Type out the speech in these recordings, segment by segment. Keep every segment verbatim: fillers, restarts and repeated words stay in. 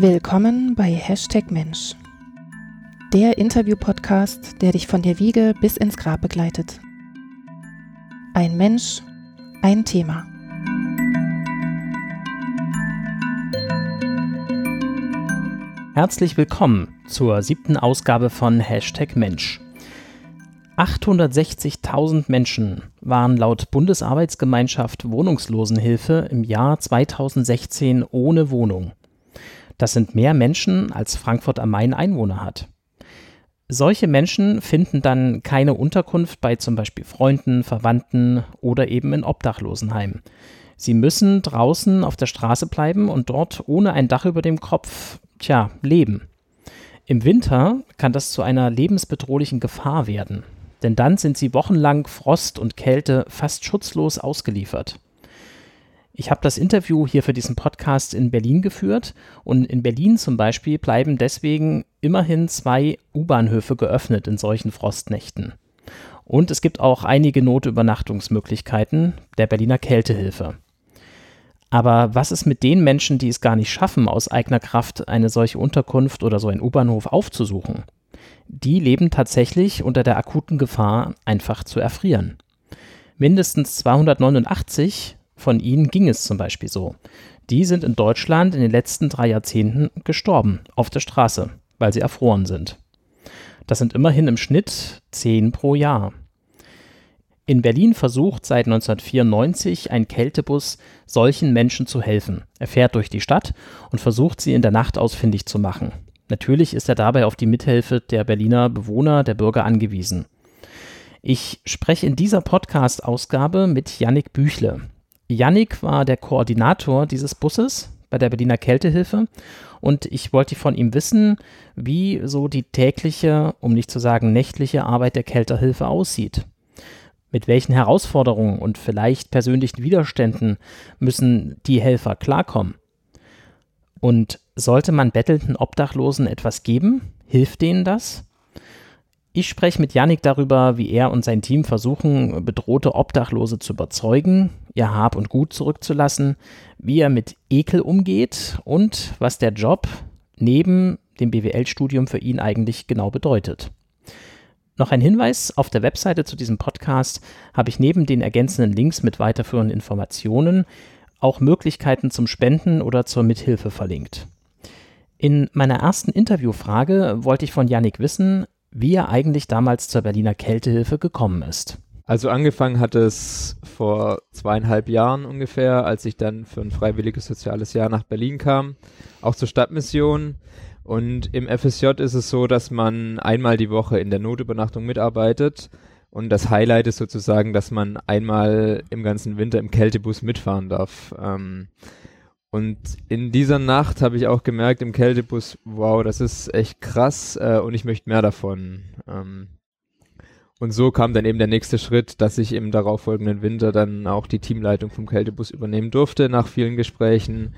Willkommen bei Hashtag Mensch, der Interview-Podcast, der dich von der Wiege bis ins Grab begleitet. Ein Mensch, ein Thema. Herzlich willkommen zur siebten Ausgabe von Hashtag Mensch. achthundertsechzigtausend Menschen waren laut Bundesarbeitsgemeinschaft Wohnungslosenhilfe im Jahr zweitausendsechzehn ohne Wohnung. Das sind mehr Menschen, als Frankfurt am Main Einwohner hat. Solche Menschen finden dann keine Unterkunft bei zum Beispiel Freunden, Verwandten oder eben in Obdachlosenheimen. Sie müssen draußen auf der Straße bleiben und dort ohne ein Dach über dem Kopf, tja, leben. Im Winter kann das zu einer lebensbedrohlichen Gefahr werden, denn dann sind sie wochenlang Frost und Kälte fast schutzlos ausgeliefert. Ich habe das Interview hier für diesen Podcast in Berlin geführt und in Berlin zum Beispiel bleiben deswegen immerhin zwei U-Bahnhöfe geöffnet in solchen Frostnächten. Und es gibt auch einige Notübernachtungsmöglichkeiten der Berliner Kältehilfe. Aber was ist mit den Menschen, die es gar nicht schaffen, aus eigener Kraft eine solche Unterkunft oder so einen U-Bahnhof aufzusuchen? Die leben tatsächlich unter der akuten Gefahr, einfach zu erfrieren. Mindestens zweihundertneunundachtzig von ihnen ging es zum Beispiel so. Die sind in Deutschland in den letzten drei Jahrzehnten gestorben, auf der Straße, weil sie erfroren sind. Das sind immerhin im Schnitt zehn pro Jahr. In Berlin versucht seit neunzehnhundertvierundneunzig ein Kältebus, solchen Menschen zu helfen. Er fährt durch die Stadt und versucht, sie in der Nacht ausfindig zu machen. Natürlich ist er dabei auf die Mithilfe der Berliner Bewohner, der Bürger angewiesen. Ich spreche in dieser Podcast-Ausgabe mit Jannik Büchle. Jannik war der Koordinator dieses Busses bei der Berliner Kältehilfe und ich wollte von ihm wissen, wie so die tägliche, um nicht zu sagen nächtliche Arbeit der Kältehilfe aussieht. Mit welchen Herausforderungen und vielleicht persönlichen Widerständen müssen die Helfer klarkommen? Und sollte man bettelnden Obdachlosen etwas geben? Hilft denen das? Ich spreche mit Jannik darüber, wie er und sein Team versuchen, bedrohte Obdachlose zu überzeugen, ihr Hab und Gut zurückzulassen, wie er mit Ekel umgeht und was der Job neben dem B W L-Studium für ihn eigentlich genau bedeutet. Noch ein Hinweis, auf der Webseite zu diesem Podcast habe ich neben den ergänzenden Links mit weiterführenden Informationen auch Möglichkeiten zum Spenden oder zur Mithilfe verlinkt. In meiner ersten Interviewfrage wollte ich von Jannik wissen, wie er eigentlich damals zur Berliner Kältehilfe gekommen ist. Also angefangen hat es vor zweieinhalb Jahren ungefähr, als ich dann für ein freiwilliges soziales Jahr nach Berlin kam, auch zur Stadtmission. Und im F S J ist es so, dass man einmal die Woche in der Notübernachtung mitarbeitet. Und das Highlight ist sozusagen, dass man einmal im ganzen Winter im Kältebus mitfahren darf. Ähm, Und in dieser Nacht habe ich auch gemerkt im Kältebus, wow, das ist echt krass äh, und ich möchte mehr davon. Ähm, und so kam dann eben der nächste Schritt, dass ich im darauffolgenden Winter dann auch die Teamleitung vom Kältebus übernehmen durfte nach vielen Gesprächen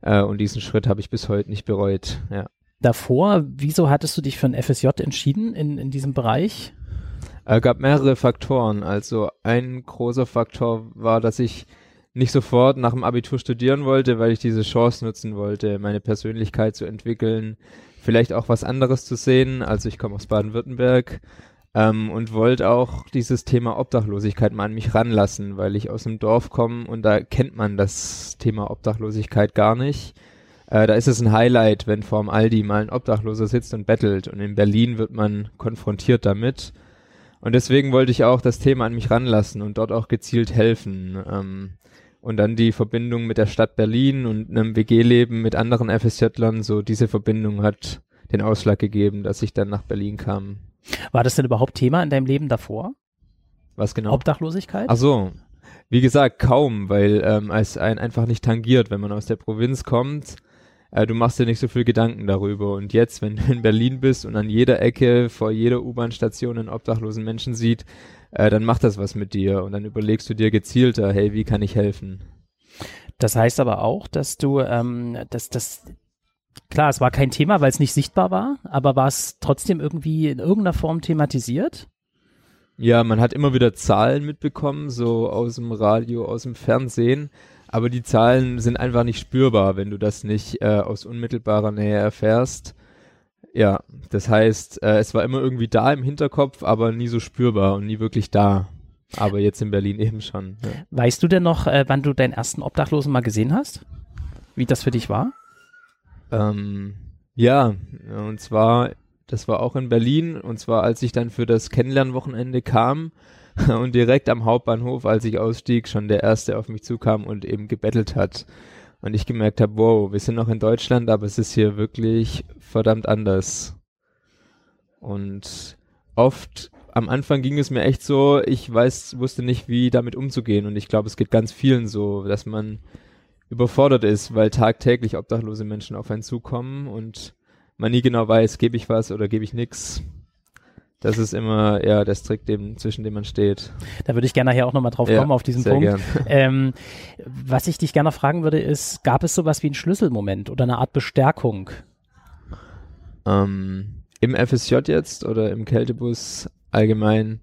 äh, und diesen Schritt habe ich bis heute nicht bereut. Ja. Davor, wieso hattest du dich für ein F S J entschieden in, in diesem Bereich? Es äh, gab mehrere Faktoren. Also ein großer Faktor war, dass ich nicht sofort nach dem Abitur studieren wollte, weil ich diese Chance nutzen wollte, meine Persönlichkeit zu entwickeln, vielleicht auch was anderes zu sehen. Also ich komme aus Baden-Württemberg ähm, und wollte auch dieses Thema Obdachlosigkeit mal an mich ranlassen, weil ich aus dem Dorf komme und da kennt man das Thema Obdachlosigkeit gar nicht. Äh, da ist es ein Highlight, wenn vorm Aldi mal ein Obdachloser sitzt und bettelt und in Berlin wird man konfrontiert damit. Und deswegen wollte ich auch das Thema an mich ranlassen und dort auch gezielt helfen. Ähm, und dann die Verbindung mit der Stadt Berlin und einem W G-Leben mit anderen F S J-Lern, so diese Verbindung hat den Ausschlag gegeben, dass ich dann nach Berlin kam. War das denn überhaupt Thema in deinem Leben davor? Was genau? Obdachlosigkeit? Ach so, wie gesagt, kaum, weil ähm, es einen einfach nicht tangiert, wenn man aus der Provinz kommt. Du machst dir nicht so viel Gedanken darüber. Und jetzt, wenn du in Berlin bist und an jeder Ecke vor jeder U-Bahn-Station einen obdachlosen Menschen siehst, äh, dann macht das was mit dir. Und dann überlegst du dir gezielter, hey, wie kann ich helfen? Das heißt aber auch, dass du, ähm, dass das, klar, es war kein Thema, weil es nicht sichtbar war, aber war es trotzdem irgendwie in irgendeiner Form thematisiert? Ja, man hat immer wieder Zahlen mitbekommen, so aus dem Radio, aus dem Fernsehen. aber die Zahlen sind einfach nicht spürbar, wenn du das nicht äh, aus unmittelbarer Nähe erfährst. Ja, das heißt, äh, es war immer irgendwie da im Hinterkopf, aber nie so spürbar und nie wirklich da. Aber jetzt in Berlin eben schon. Ja. Weißt du denn noch, äh, wann du deinen ersten Obdachlosen mal gesehen hast? Wie das für dich war? Ähm, ja, und zwar, das war auch in Berlin, und zwar als ich dann für das Kennenlernwochenende kam und direkt am Hauptbahnhof, als ich ausstieg, schon der Erste auf mich zukam und eben gebettelt hat. Und ich gemerkt habe, wow, wir sind noch in Deutschland, aber es ist hier wirklich verdammt anders. Und oft am Anfang ging es mir echt so, ich weiß, wusste nicht, wie damit umzugehen. Und ich glaube, es geht ganz vielen so, dass man überfordert ist, weil tagtäglich obdachlose Menschen auf einen zukommen und man nie genau weiß, gebe ich was oder gebe ich nichts. Das ist immer ja der Strick, dem, zwischen dem man steht. Da würde ich gerne nachher auch nochmal drauf kommen, ja, auf diesen Punkt. Ähm, was ich dich gerne noch fragen würde, ist, gab es sowas wie einen Schlüsselmoment oder eine Art Bestärkung? Ähm, Im F S J jetzt oder im Kältebus allgemein?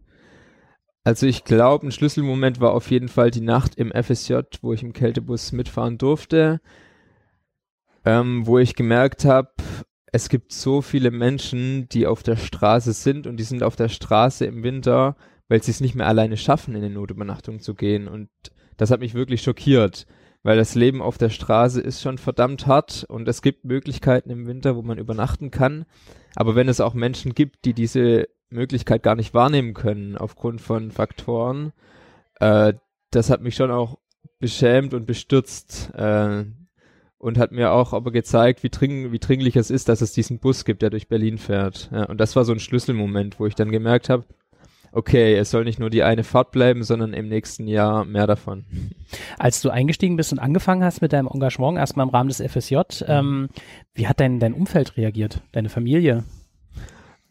Also ich glaube, ein Schlüsselmoment war auf jeden Fall die Nacht im F S J, wo ich im Kältebus mitfahren durfte, ähm, wo ich gemerkt habe, es gibt so viele Menschen, die auf der Straße sind, und die sind auf der Straße im Winter, weil sie es nicht mehr alleine schaffen, in eine Notübernachtung zu gehen. Und das hat mich wirklich schockiert, weil das Leben auf der Straße ist schon verdammt hart und es gibt Möglichkeiten im Winter, wo man übernachten kann. Aber wenn es auch Menschen gibt, die diese Möglichkeit gar nicht wahrnehmen können aufgrund von Faktoren, äh, das hat mich schon auch beschämt und bestürzt, äh, und hat mir auch aber gezeigt, wie, dring, wie dringlich es ist, dass es diesen Bus gibt, der durch Berlin fährt. Ja, und das war so ein Schlüsselmoment, wo ich dann gemerkt habe, okay, es soll nicht nur die eine Fahrt bleiben, sondern im nächsten Jahr mehr davon. Als du eingestiegen bist und angefangen hast mit deinem Engagement, erstmal im Rahmen des F S J, ähm, wie hat dein, dein Umfeld reagiert, deine Familie?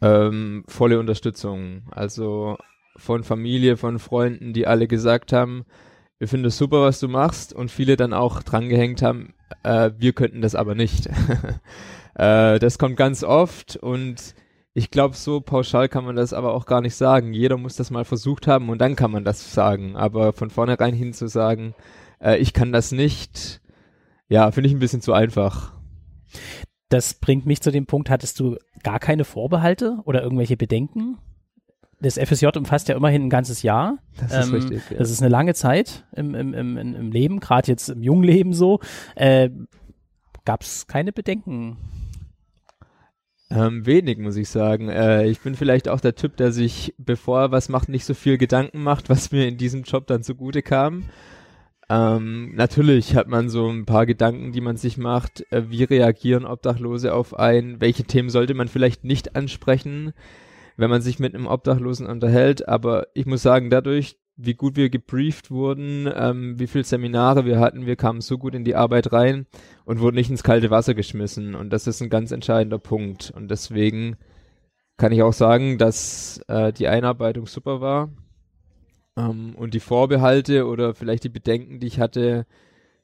Ähm, volle Unterstützung, also von Familie, von Freunden, die alle gesagt haben, wir finden es super, was du machst, und viele dann auch drangehängt haben, äh, wir könnten das aber nicht. äh, das kommt ganz oft, und ich glaube, so pauschal kann man das aber auch gar nicht sagen. Jeder muss das mal versucht haben und dann kann man das sagen, aber von vornherein hin zu sagen, äh, ich kann das nicht, ja, finde ich ein bisschen zu einfach. Das bringt mich zu dem Punkt, hattest du gar keine Vorbehalte oder irgendwelche Bedenken? Das F S J umfasst ja immerhin ein ganzes Jahr. Das ist ähm, richtig. Ja. Das ist eine lange Zeit im, im, im, im Leben, gerade jetzt im jungen Leben so. Äh, gab es keine Bedenken? Ähm, wenig, muss ich sagen. Äh, ich bin vielleicht auch der Typ, der sich, bevor er was macht, nicht so viel Gedanken macht, was mir in diesem Job dann zugute kam. Ähm, natürlich hat man so ein paar Gedanken, die man sich macht. Äh, wie reagieren Obdachlose auf einen? Welche Themen sollte man vielleicht nicht ansprechen, wenn man sich mit einem Obdachlosen unterhält? Aber ich muss sagen, dadurch, wie gut wir gebrieft wurden, ähm, wie viele Seminare wir hatten, wir kamen so gut in die Arbeit rein und wurden nicht ins kalte Wasser geschmissen. Und das ist ein ganz entscheidender Punkt. Und deswegen kann ich auch sagen, dass äh, die Einarbeitung super war. Ähm, und die Vorbehalte oder vielleicht die Bedenken, die ich hatte,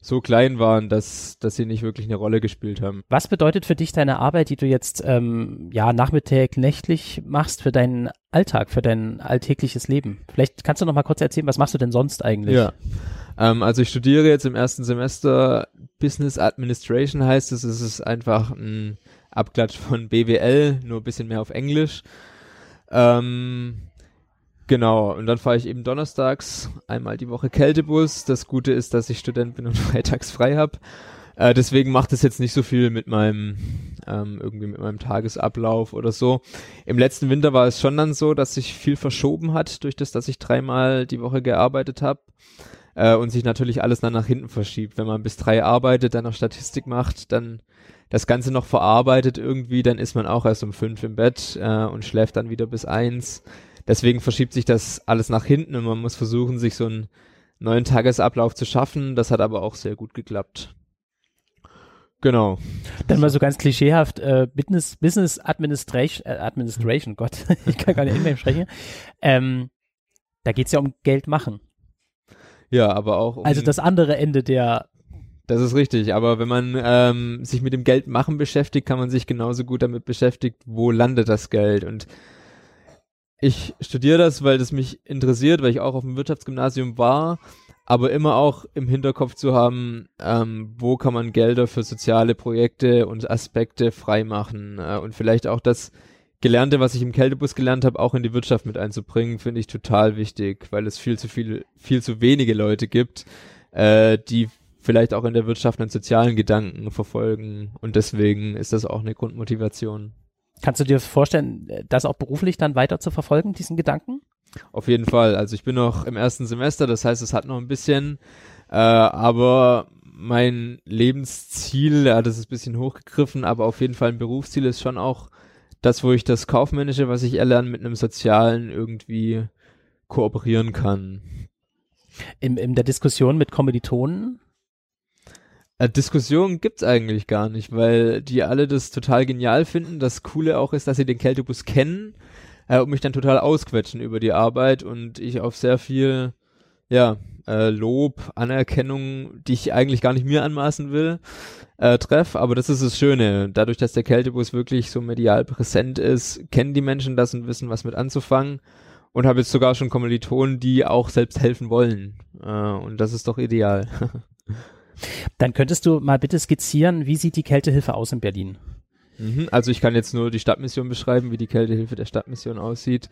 so klein waren, dass, dass sie nicht wirklich eine Rolle gespielt haben. Was bedeutet für dich deine Arbeit, die du jetzt ähm, ja, Nachmittag, nächtlich machst, für deinen Alltag, für dein alltägliches Leben? Vielleicht kannst du noch mal kurz erzählen, was machst du denn sonst eigentlich? Ja, ähm, also ich studiere jetzt im ersten Semester Business Administration, heißt es. Es ist einfach ein Abklatsch von B W L, nur ein bisschen mehr auf Englisch. Ähm... Genau, und dann fahre ich eben donnerstags einmal die Woche Kältebus. Das Gute ist, dass ich Student bin und freitags frei habe. Äh, deswegen macht es jetzt nicht so viel mit meinem, ähm, irgendwie mit meinem Tagesablauf oder so. Im letzten Winter war es schon dann so, dass sich viel verschoben hat, durch das, dass ich dreimal die Woche gearbeitet habe. Äh, und sich natürlich alles dann nach hinten verschiebt. Wenn man bis drei arbeitet, dann noch Statistik macht, dann das Ganze noch verarbeitet irgendwie, dann ist man auch erst um fünf im Bett äh, und schläft dann wieder bis eins. Deswegen verschiebt sich das alles nach hinten und man muss versuchen, sich so einen neuen Tagesablauf zu schaffen. Das hat aber auch sehr gut geklappt. Genau. Dann mal so ganz klischeehaft, äh, Business, Business Administration, äh, Administration, Gott, ich kann gar nicht in dem sprechen. Ähm, da geht es ja um Geld machen. Ja, aber auch um… Also das andere Ende der… Das ist richtig, aber wenn man ähm, sich mit dem Geld machen beschäftigt, kann man sich genauso gut damit beschäftigt, wo landet das Geld. Und ich studiere das, weil das mich interessiert, weil ich auch auf dem Wirtschaftsgymnasium war, aber immer auch im Hinterkopf zu haben, ähm, wo kann man Gelder für soziale Projekte und Aspekte freimachen äh, und vielleicht auch das Gelernte, was ich im Kältebus gelernt habe, auch in die Wirtschaft mit einzubringen, finde ich total wichtig, weil es viel zu viele, viel zu wenige Leute gibt, äh, die vielleicht auch in der Wirtschaft einen sozialen Gedanken verfolgen, und deswegen ist das auch eine Grundmotivation. Kannst du dir vorstellen, das auch beruflich dann weiter zu verfolgen, diesen Gedanken? Auf jeden Fall. Also ich bin noch im ersten Semester, das heißt, es hat noch ein bisschen, äh, aber mein Lebensziel, ja, das ist ein bisschen hochgegriffen, aber auf jeden Fall ein Berufsziel ist schon auch das, wo ich das Kaufmännische, was ich erlerne, mit einem Sozialen irgendwie kooperieren kann. In, in der Diskussion mit Kommilitonen? Diskussion gibt's eigentlich gar nicht, weil die alle das total genial finden. Das Coole auch ist, dass sie den Kältebus kennen äh, und mich dann total ausquetschen über die Arbeit und ich auf sehr viel ja, äh, Lob, Anerkennung, die ich eigentlich gar nicht mir anmaßen will, äh, treffe. Aber das ist das Schöne. Dadurch, dass der Kältebus wirklich so medial präsent ist, kennen die Menschen das und wissen, was mit anzufangen, und habe jetzt sogar schon Kommilitonen, die auch selbst helfen wollen. Äh, und das ist doch ideal. Dann könntest du mal bitte skizzieren, wie sieht die Kältehilfe aus in Berlin? Mhm, also ich kann jetzt nur die Stadtmission beschreiben, wie die Kältehilfe der Stadtmission aussieht.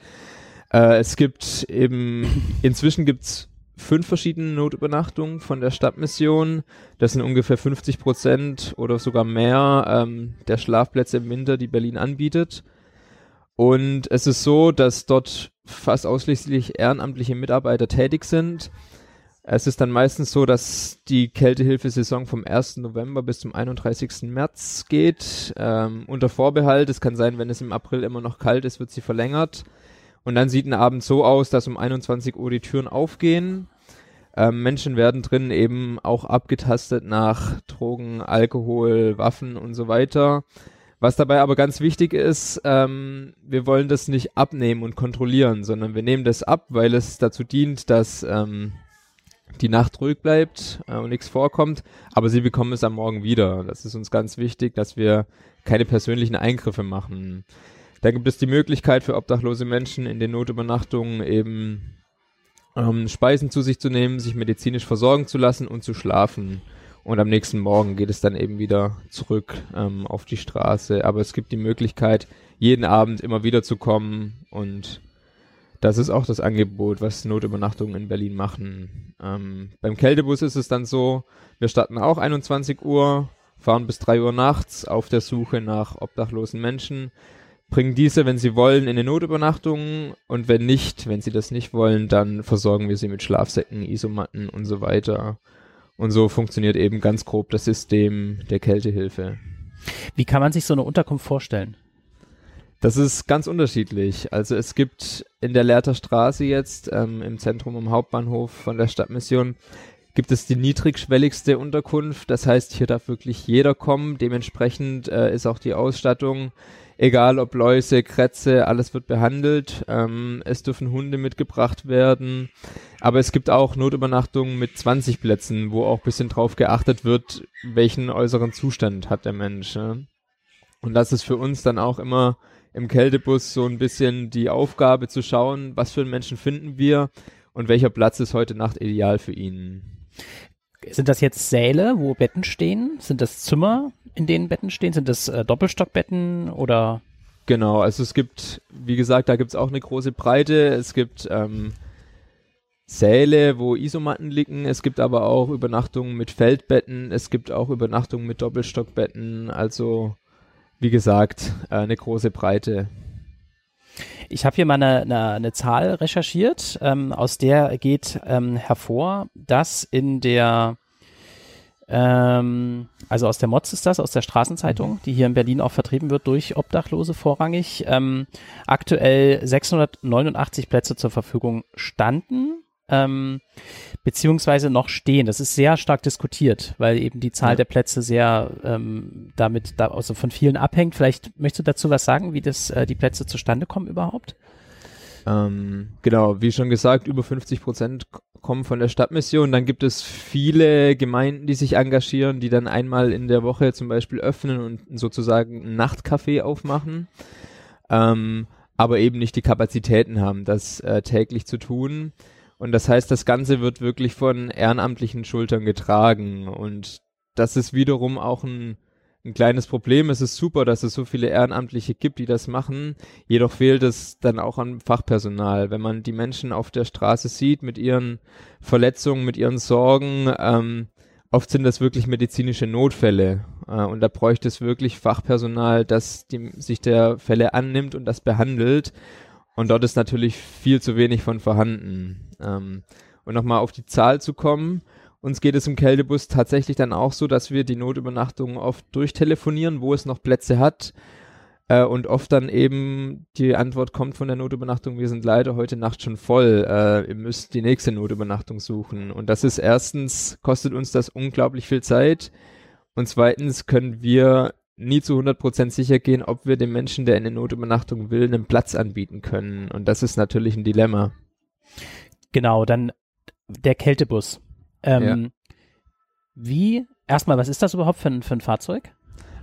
Äh, es gibt eben, inzwischen gibt es fünf verschiedene Notübernachtungen von der Stadtmission. Das sind ungefähr fünfzig Prozent oder sogar mehr ähm, der Schlafplätze im Winter, die Berlin anbietet. Und es ist so, dass dort fast ausschließlich ehrenamtliche Mitarbeiter tätig sind. Es ist dann meistens so, dass die Kältehilfesaison vom ersten November bis zum einunddreißigsten März geht, ähm, unter Vorbehalt. Es kann sein, wenn es im April immer noch kalt ist, wird sie verlängert. Und dann sieht ein Abend so aus, dass um einundzwanzig Uhr die Türen aufgehen. Ähm, Menschen werden drinnen eben auch abgetastet nach Drogen, Alkohol, Waffen und so weiter. Was dabei aber ganz wichtig ist, ähm, wir wollen das nicht abnehmen und kontrollieren, sondern wir nehmen das ab, weil es dazu dient, dass ähm, die Nacht ruhig bleibt äh, und nichts vorkommt, aber sie bekommen es am Morgen wieder. Das ist uns ganz wichtig, dass wir keine persönlichen Eingriffe machen. Da gibt es die Möglichkeit für obdachlose Menschen in den Notübernachtungen eben ähm, Speisen zu sich zu nehmen, sich medizinisch versorgen zu lassen und zu schlafen. Und am nächsten Morgen geht es dann eben wieder zurück ähm, auf die Straße. Aber es gibt die Möglichkeit, jeden Abend immer wieder zu kommen, und das ist auch das Angebot, was Notübernachtungen in Berlin machen. Ähm, beim Kältebus ist es dann so, wir starten auch einundzwanzig Uhr, fahren bis drei Uhr nachts auf der Suche nach obdachlosen Menschen, bringen diese, wenn sie wollen, in die Notübernachtungen, und wenn nicht, wenn sie das nicht wollen, dann versorgen wir sie mit Schlafsäcken, Isomatten und so weiter. Und so funktioniert eben ganz grob das System der Kältehilfe. Wie kann man sich so eine Unterkunft vorstellen? Das ist ganz unterschiedlich. Also es gibt in der Lehrter Straße jetzt, ähm, im Zentrum am Hauptbahnhof von der Stadtmission, gibt es die niedrigschwelligste Unterkunft. Das heißt, hier darf wirklich jeder kommen. Dementsprechend äh, ist auch die Ausstattung, egal ob Läuse, Krätze, alles wird behandelt. Ähm, es dürfen Hunde mitgebracht werden. Aber es gibt auch Notübernachtungen mit zwanzig Plätzen, wo auch ein bisschen drauf geachtet wird, welchen äußeren Zustand hat der Mensch. Ne? Und das ist für uns dann auch immer im Kältebus so ein bisschen die Aufgabe zu schauen, was für einen Menschen finden wir und welcher Platz ist heute Nacht ideal für ihn. Sind das jetzt Säle, wo Betten stehen? Sind das Zimmer, in denen Betten stehen? Sind das äh, Doppelstockbetten oder? Genau, also es gibt, wie gesagt, da gibt es auch eine große Breite. Es gibt ähm, Säle, wo Isomatten liegen. Es gibt aber auch Übernachtungen mit Feldbetten. Es gibt auch Übernachtungen mit Doppelstockbetten. Also wie gesagt, eine große Breite. Ich habe hier mal eine, eine, eine Zahl recherchiert, ähm, aus der geht ähm, hervor, dass in der, ähm, also aus der Mods ist das, aus der Straßenzeitung, mhm, die hier in Berlin auch vertrieben wird, durch Obdachlose vorrangig, ähm, aktuell sechshundertneunundachtzig Plätze zur Verfügung standen, ähm, beziehungsweise noch stehen. Das ist sehr stark diskutiert, weil eben die Zahl ja. der Plätze sehr ähm, damit da also von vielen abhängt. Vielleicht möchtest du dazu was sagen, wie das äh, die Plätze zustande kommen überhaupt? Ähm, genau, wie schon gesagt, über fünfzig Prozent kommen von der Stadtmission. Dann gibt es viele Gemeinden, die sich engagieren, die dann einmal in der Woche zum Beispiel öffnen und sozusagen ein Nachtcafé aufmachen, ähm, aber eben nicht die Kapazitäten haben, das äh, täglich zu tun. Und das heißt, das Ganze wird wirklich von ehrenamtlichen Schultern getragen. Und das ist wiederum auch ein, ein kleines Problem. Es ist super, dass es so viele Ehrenamtliche gibt, die das machen. Jedoch fehlt es dann auch an Fachpersonal. Wenn man die Menschen auf der Straße sieht mit ihren Verletzungen, mit ihren Sorgen, ähm, oft sind das wirklich medizinische Notfälle. Äh, und da bräuchte es wirklich Fachpersonal, das die, sich der Fälle annimmt und das behandelt. Und dort ist natürlich viel zu wenig von vorhanden. Ähm, und nochmal auf die Zahl zu kommen, uns geht es im Kältebus tatsächlich dann auch so, dass wir die Notübernachtungen oft durchtelefonieren, wo es noch Plätze hat. Äh, und oft dann eben die Antwort kommt von der Notübernachtung, wir sind leider heute Nacht schon voll, äh, ihr müsst die nächste Notübernachtung suchen. Und das ist erstens, kostet uns das unglaublich viel Zeit. Und zweitens können wir nie zu hundert Prozent sicher gehen, ob wir dem Menschen, der eine Notübernachtung will, einen Platz anbieten können. Und das ist natürlich ein Dilemma. Genau, dann der Kältebus. Ähm, ja. Wie, erstmal, was ist das überhaupt für ein, für ein Fahrzeug?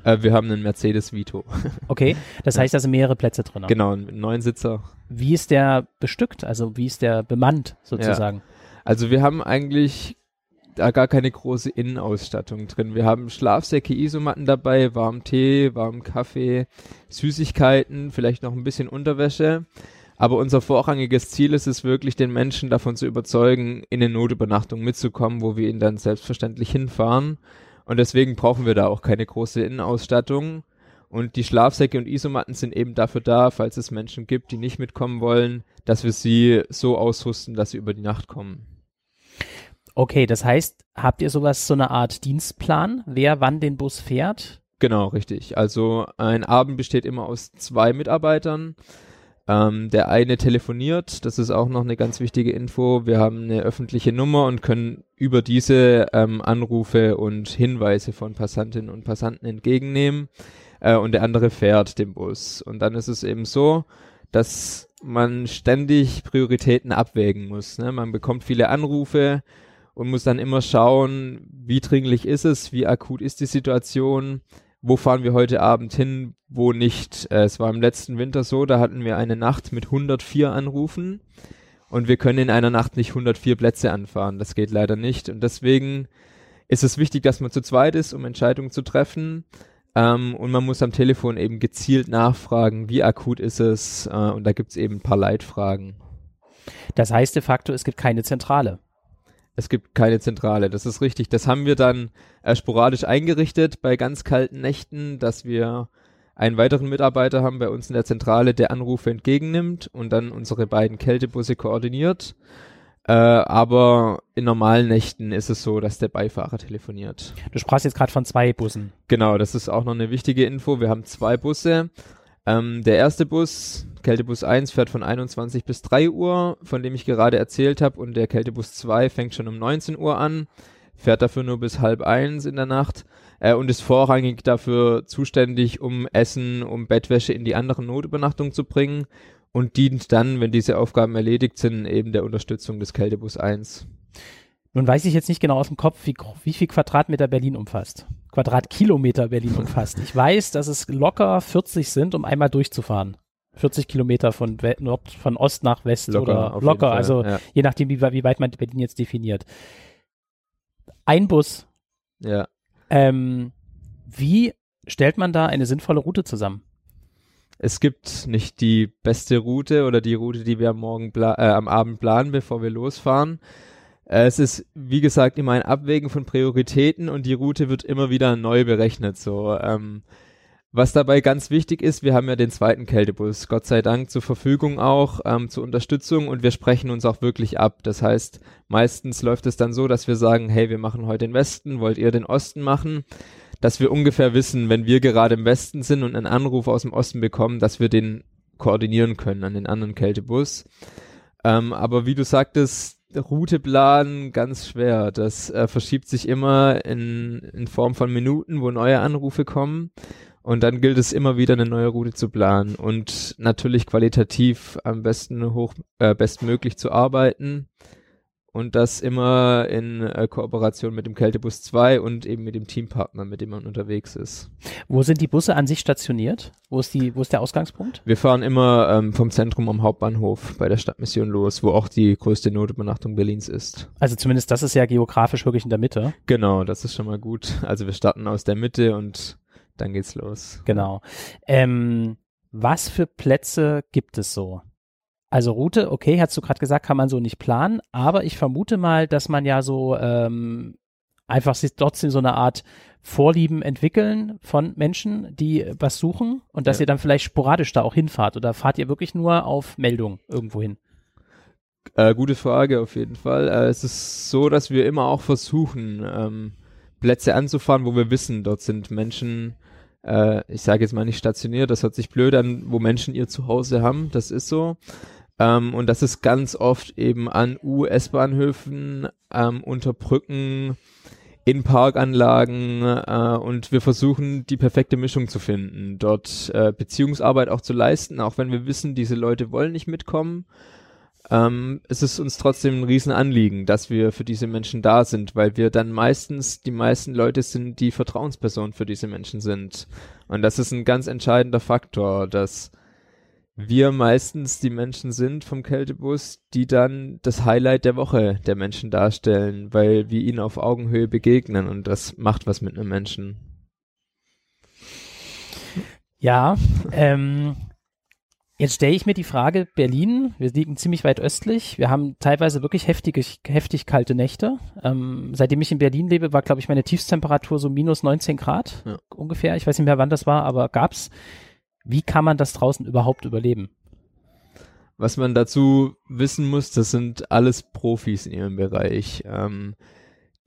Äh, wir haben einen Mercedes Vito. Okay, das heißt, da sind mehrere Plätze drin. Genau, ein Neunsitzer. Wie ist der bestückt? Also wie ist der bemannt sozusagen? Ja. Also wir haben eigentlich da gar keine große Innenausstattung drin. Wir haben Schlafsäcke, Isomatten dabei, warmen Tee, warmen Kaffee, Süßigkeiten, vielleicht noch ein bisschen Unterwäsche. Aber unser vorrangiges Ziel ist es wirklich, den Menschen davon zu überzeugen, in eine Notübernachtung mitzukommen, wo wir ihn dann selbstverständlich hinfahren. Und deswegen brauchen wir da auch keine große Innenausstattung. Und die Schlafsäcke und Isomatten sind eben dafür da, falls es Menschen gibt, die nicht mitkommen wollen, dass wir sie so ausrüsten, dass sie über die Nacht kommen. Okay, das heißt, habt ihr sowas, so eine Art Dienstplan, wer wann den Bus fährt? Genau, richtig. Also ein Abend besteht immer aus zwei Mitarbeitern. Ähm, der eine telefoniert, das ist auch noch eine ganz wichtige Info. Wir haben eine öffentliche Nummer und können über diese ähm, Anrufe und Hinweise von Passantinnen und Passanten entgegennehmen. Äh, und der andere fährt den Bus. Und dann ist es eben so, dass man ständig Prioritäten abwägen muss, ne? Man bekommt viele Anrufe und muss dann immer schauen, wie dringlich ist es, wie akut ist die Situation, wo fahren wir heute Abend hin, wo nicht. Es war im letzten Winter so, da hatten wir eine Nacht mit hundertvier Anrufen und wir können in einer Nacht nicht hundertvier Plätze anfahren, das geht leider nicht. Und deswegen ist es wichtig, dass man zu zweit ist, um Entscheidungen zu treffen. Ähm, und man muss am Telefon eben gezielt nachfragen, wie akut ist es, äh, und da gibt es eben ein paar Leitfragen. Das heißt de facto, es gibt keine Zentrale. Es gibt keine Zentrale, das ist richtig. Das haben wir dann äh, sporadisch eingerichtet bei ganz kalten Nächten, dass wir einen weiteren Mitarbeiter haben bei uns in der Zentrale, der Anrufe entgegennimmt und dann unsere beiden Kältebusse koordiniert. Äh, aber in normalen Nächten ist es so, dass der Beifahrer telefoniert. Du sprachst jetzt gerade von zwei Bussen. Genau, das ist auch noch eine wichtige Info. Wir haben zwei Busse. Ähm, der erste Bus, Kältebus eins, fährt von einundzwanzig bis drei Uhr, von dem ich gerade erzählt habe. Und der Kältebus zwei fängt schon um neunzehn Uhr an, fährt dafür nur bis halb eins in der Nacht äh, und ist vorrangig dafür zuständig, um Essen, um Bettwäsche in die anderen Notübernachtungen zu bringen und dient dann, wenn diese Aufgaben erledigt sind, eben der Unterstützung des Kältebus eins. Nun weiß ich jetzt nicht genau aus dem Kopf, wie, wie viel Quadratmeter Berlin umfasst. Quadratkilometer Berlin umfasst. Ich weiß, dass es locker vierzig sind, um einmal durchzufahren. vierzig Kilometer von, We- Nord- von Ost nach West locker, oder locker, also ja. Je nachdem, wie, wie weit man Berlin jetzt definiert. Ein Bus. Ja. Ähm, wie stellt man da eine sinnvolle Route zusammen? Es gibt nicht die beste Route oder die Route, die wir am, Morgen pla- äh, am Abend planen, bevor wir losfahren. Es ist, wie gesagt, immer ein Abwägen von Prioritäten und die Route wird immer wieder neu berechnet. So, ähm, was dabei ganz wichtig ist, wir haben ja den zweiten Kältebus, Gott sei Dank, zur Verfügung auch, ähm, zur Unterstützung, und wir sprechen uns auch wirklich ab. Das heißt, meistens läuft es dann so, dass wir sagen, hey, wir machen heute den Westen, wollt ihr den Osten machen? Dass wir ungefähr wissen, wenn wir gerade im Westen sind und einen Anruf aus dem Osten bekommen, dass wir den koordinieren können an den anderen Kältebus. Ähm, aber wie du sagtest, Route planen, ganz schwer. Das äh, verschiebt sich immer in, in Form von Minuten, wo neue Anrufe kommen. Und dann gilt es immer wieder, eine neue Route zu planen und natürlich qualitativ am besten hoch, äh, bestmöglich zu arbeiten. Und das immer in äh, Kooperation mit dem Kältebus zwei und eben mit dem Teampartner, mit dem man unterwegs ist. Wo sind die Busse an sich stationiert? Wo ist die, wo ist der Ausgangspunkt? Wir fahren immer ähm, vom Zentrum am Hauptbahnhof bei der Stadtmission los, wo auch die größte Notübernachtung Berlins ist. Also zumindest das ist ja geografisch wirklich in der Mitte. Genau, das ist schon mal gut. Also wir starten aus der Mitte und dann geht's los. Genau. Ähm, was für Plätze gibt es so? Also Route, okay, hast du gerade gesagt, kann man so nicht planen, aber ich vermute mal, dass man ja so ähm, einfach sich trotzdem so eine Art Vorlieben entwickeln von Menschen, die was suchen und dass ja. ihr dann vielleicht sporadisch da auch hinfahrt oder fahrt ihr wirklich nur auf Meldung irgendwo hin? Äh, gute Frage auf jeden Fall. Äh, es ist so, dass wir immer auch versuchen, ähm, Plätze anzufahren, wo wir wissen, dort sind Menschen, äh, ich sage jetzt mal nicht stationiert, das hört sich blöd an, wo Menschen ihr Zuhause haben, das ist so. Um, und das ist ganz oft eben an U S Bahnhöfen, um, unter Brücken, in Parkanlagen uh, und wir versuchen, die perfekte Mischung zu finden, dort uh, Beziehungsarbeit auch zu leisten, auch wenn wir wissen, diese Leute wollen nicht mitkommen. Um, es ist uns trotzdem ein Riesenanliegen, dass wir für diese Menschen da sind, weil wir dann meistens die meisten Leute sind, die Vertrauenspersonen für diese Menschen sind. Und das ist ein ganz entscheidender Faktor, dass wir meistens die Menschen sind vom Kältebus, die dann das Highlight der Woche der Menschen darstellen, weil wir ihnen auf Augenhöhe begegnen und das macht was mit einem Menschen. Ja, ähm, jetzt stelle ich mir die Frage, Berlin, wir liegen ziemlich weit östlich, wir haben teilweise wirklich heftige, heftig kalte Nächte. Ähm, seitdem ich in Berlin lebe, war, glaube ich, meine Tiefstemperatur so minus neunzehn Grad ja. ungefähr. Ich weiß nicht mehr, wann das war, aber gab's. Wie kann man das draußen überhaupt überleben? Was man dazu wissen muss, das sind alles Profis in ihrem Bereich. Ähm,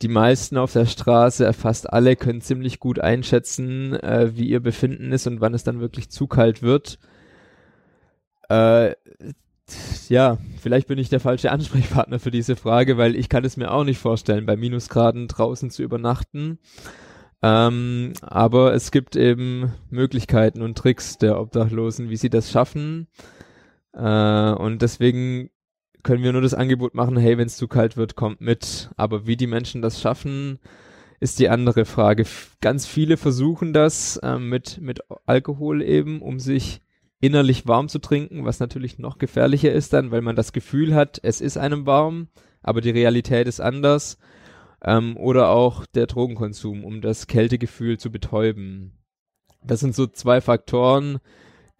die meisten auf der Straße, fast alle, können ziemlich gut einschätzen, äh, wie ihr Befinden ist und wann es dann wirklich zu kalt wird. Äh, ja, vielleicht bin ich der falsche Ansprechpartner für diese Frage, weil ich kann es mir auch nicht vorstellen, bei Minusgraden draußen zu übernachten. Ähm, aber es gibt eben Möglichkeiten und Tricks der Obdachlosen, wie sie das schaffen. Äh, und deswegen können wir nur das Angebot machen, hey, wenn es zu kalt wird, kommt mit. Aber wie die Menschen das schaffen, ist die andere Frage. F- ganz viele versuchen das äh, mit, mit Alkohol eben, um sich innerlich warm zu trinken, was natürlich noch gefährlicher ist dann, weil man das Gefühl hat, es ist einem warm, aber die Realität ist anders. Ähm, oder auch der Drogenkonsum, um das Kältegefühl zu betäuben. Das sind so zwei Faktoren,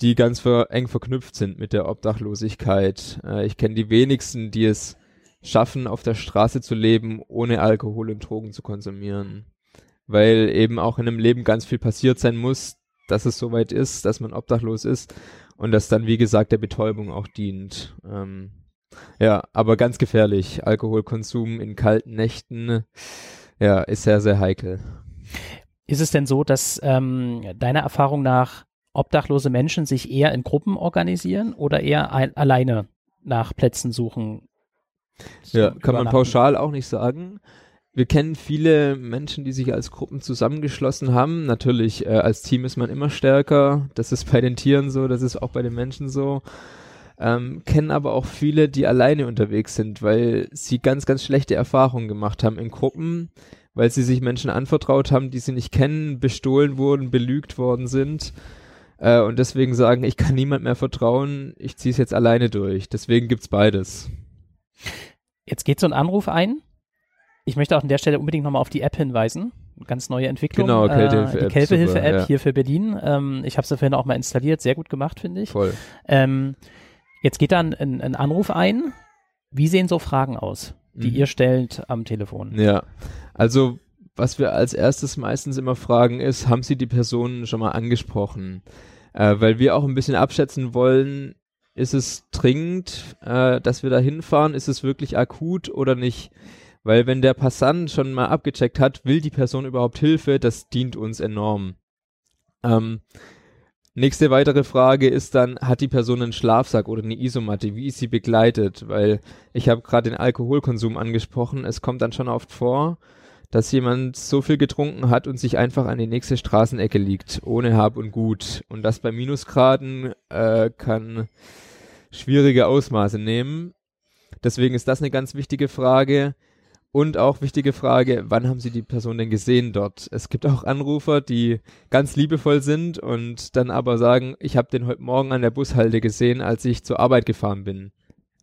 die ganz ver- eng verknüpft sind mit der Obdachlosigkeit. Äh, ich kenne die wenigsten, die es schaffen, auf der Straße zu leben, ohne Alkohol und Drogen zu konsumieren. Weil eben auch in einem Leben ganz viel passiert sein muss, dass es soweit ist, dass man obdachlos ist und das dann, wie gesagt, der Betäubung auch dient. Ähm, Ja, aber ganz gefährlich. Alkoholkonsum in kalten Nächten, ja, ist sehr, sehr heikel. Ist es denn so, dass ähm, deiner Erfahrung nach obdachlose Menschen sich eher in Gruppen organisieren oder eher ein- alleine nach Plätzen suchen? Ja, kann man pauschal auch nicht sagen. Wir kennen viele Menschen, die sich als Gruppen zusammengeschlossen haben. Natürlich, äh, als Team ist man immer stärker. Das ist bei den Tieren so, das ist auch bei den Menschen so. Ähm, kennen aber auch viele, die alleine unterwegs sind, weil sie ganz, ganz schlechte Erfahrungen gemacht haben in Gruppen, weil sie sich Menschen anvertraut haben, die sie nicht kennen, bestohlen wurden, belügt worden sind äh, und deswegen sagen, ich kann niemand mehr vertrauen, ich ziehe es jetzt alleine durch. Deswegen gibt's beides. Jetzt geht so ein Anruf ein. Ich möchte auch an der Stelle unbedingt nochmal auf die App hinweisen. Ganz neue Entwicklung. Genau, Kältehilfe äh, die Kältehilfe-App ja. hier für Berlin. Ähm, ich habe sie ja vorhin auch mal installiert. Sehr gut gemacht, finde ich. Voll. Ähm, Jetzt geht da ein, ein, ein Anruf ein. Wie sehen so Fragen aus, die mhm. ihr stellt am Telefon? Ja, also was wir als erstes meistens immer fragen ist, haben Sie die Personen schon mal angesprochen? Äh, weil wir auch ein bisschen abschätzen wollen, ist es dringend, äh, dass wir da hinfahren? Ist es wirklich akut oder nicht? Weil wenn der Passant schon mal abgecheckt hat, will die Person überhaupt Hilfe? Das dient uns enorm. Ähm, Nächste weitere Frage ist dann, hat die Person einen Schlafsack oder eine Isomatte? Wie ist sie begleitet? Weil ich habe gerade den Alkoholkonsum angesprochen. Es kommt dann schon oft vor, dass jemand so viel getrunken hat und sich einfach an die nächste Straßenecke liegt, ohne Hab und Gut. Und das bei Minusgraden äh, kann schwierige Ausmaße nehmen. Deswegen ist das eine ganz wichtige Frage. Und auch wichtige Frage, wann haben Sie die Person denn gesehen dort? Es gibt auch Anrufer, die ganz liebevoll sind und dann aber sagen, ich habe den heute Morgen an der Bushalte gesehen, als ich zur Arbeit gefahren bin.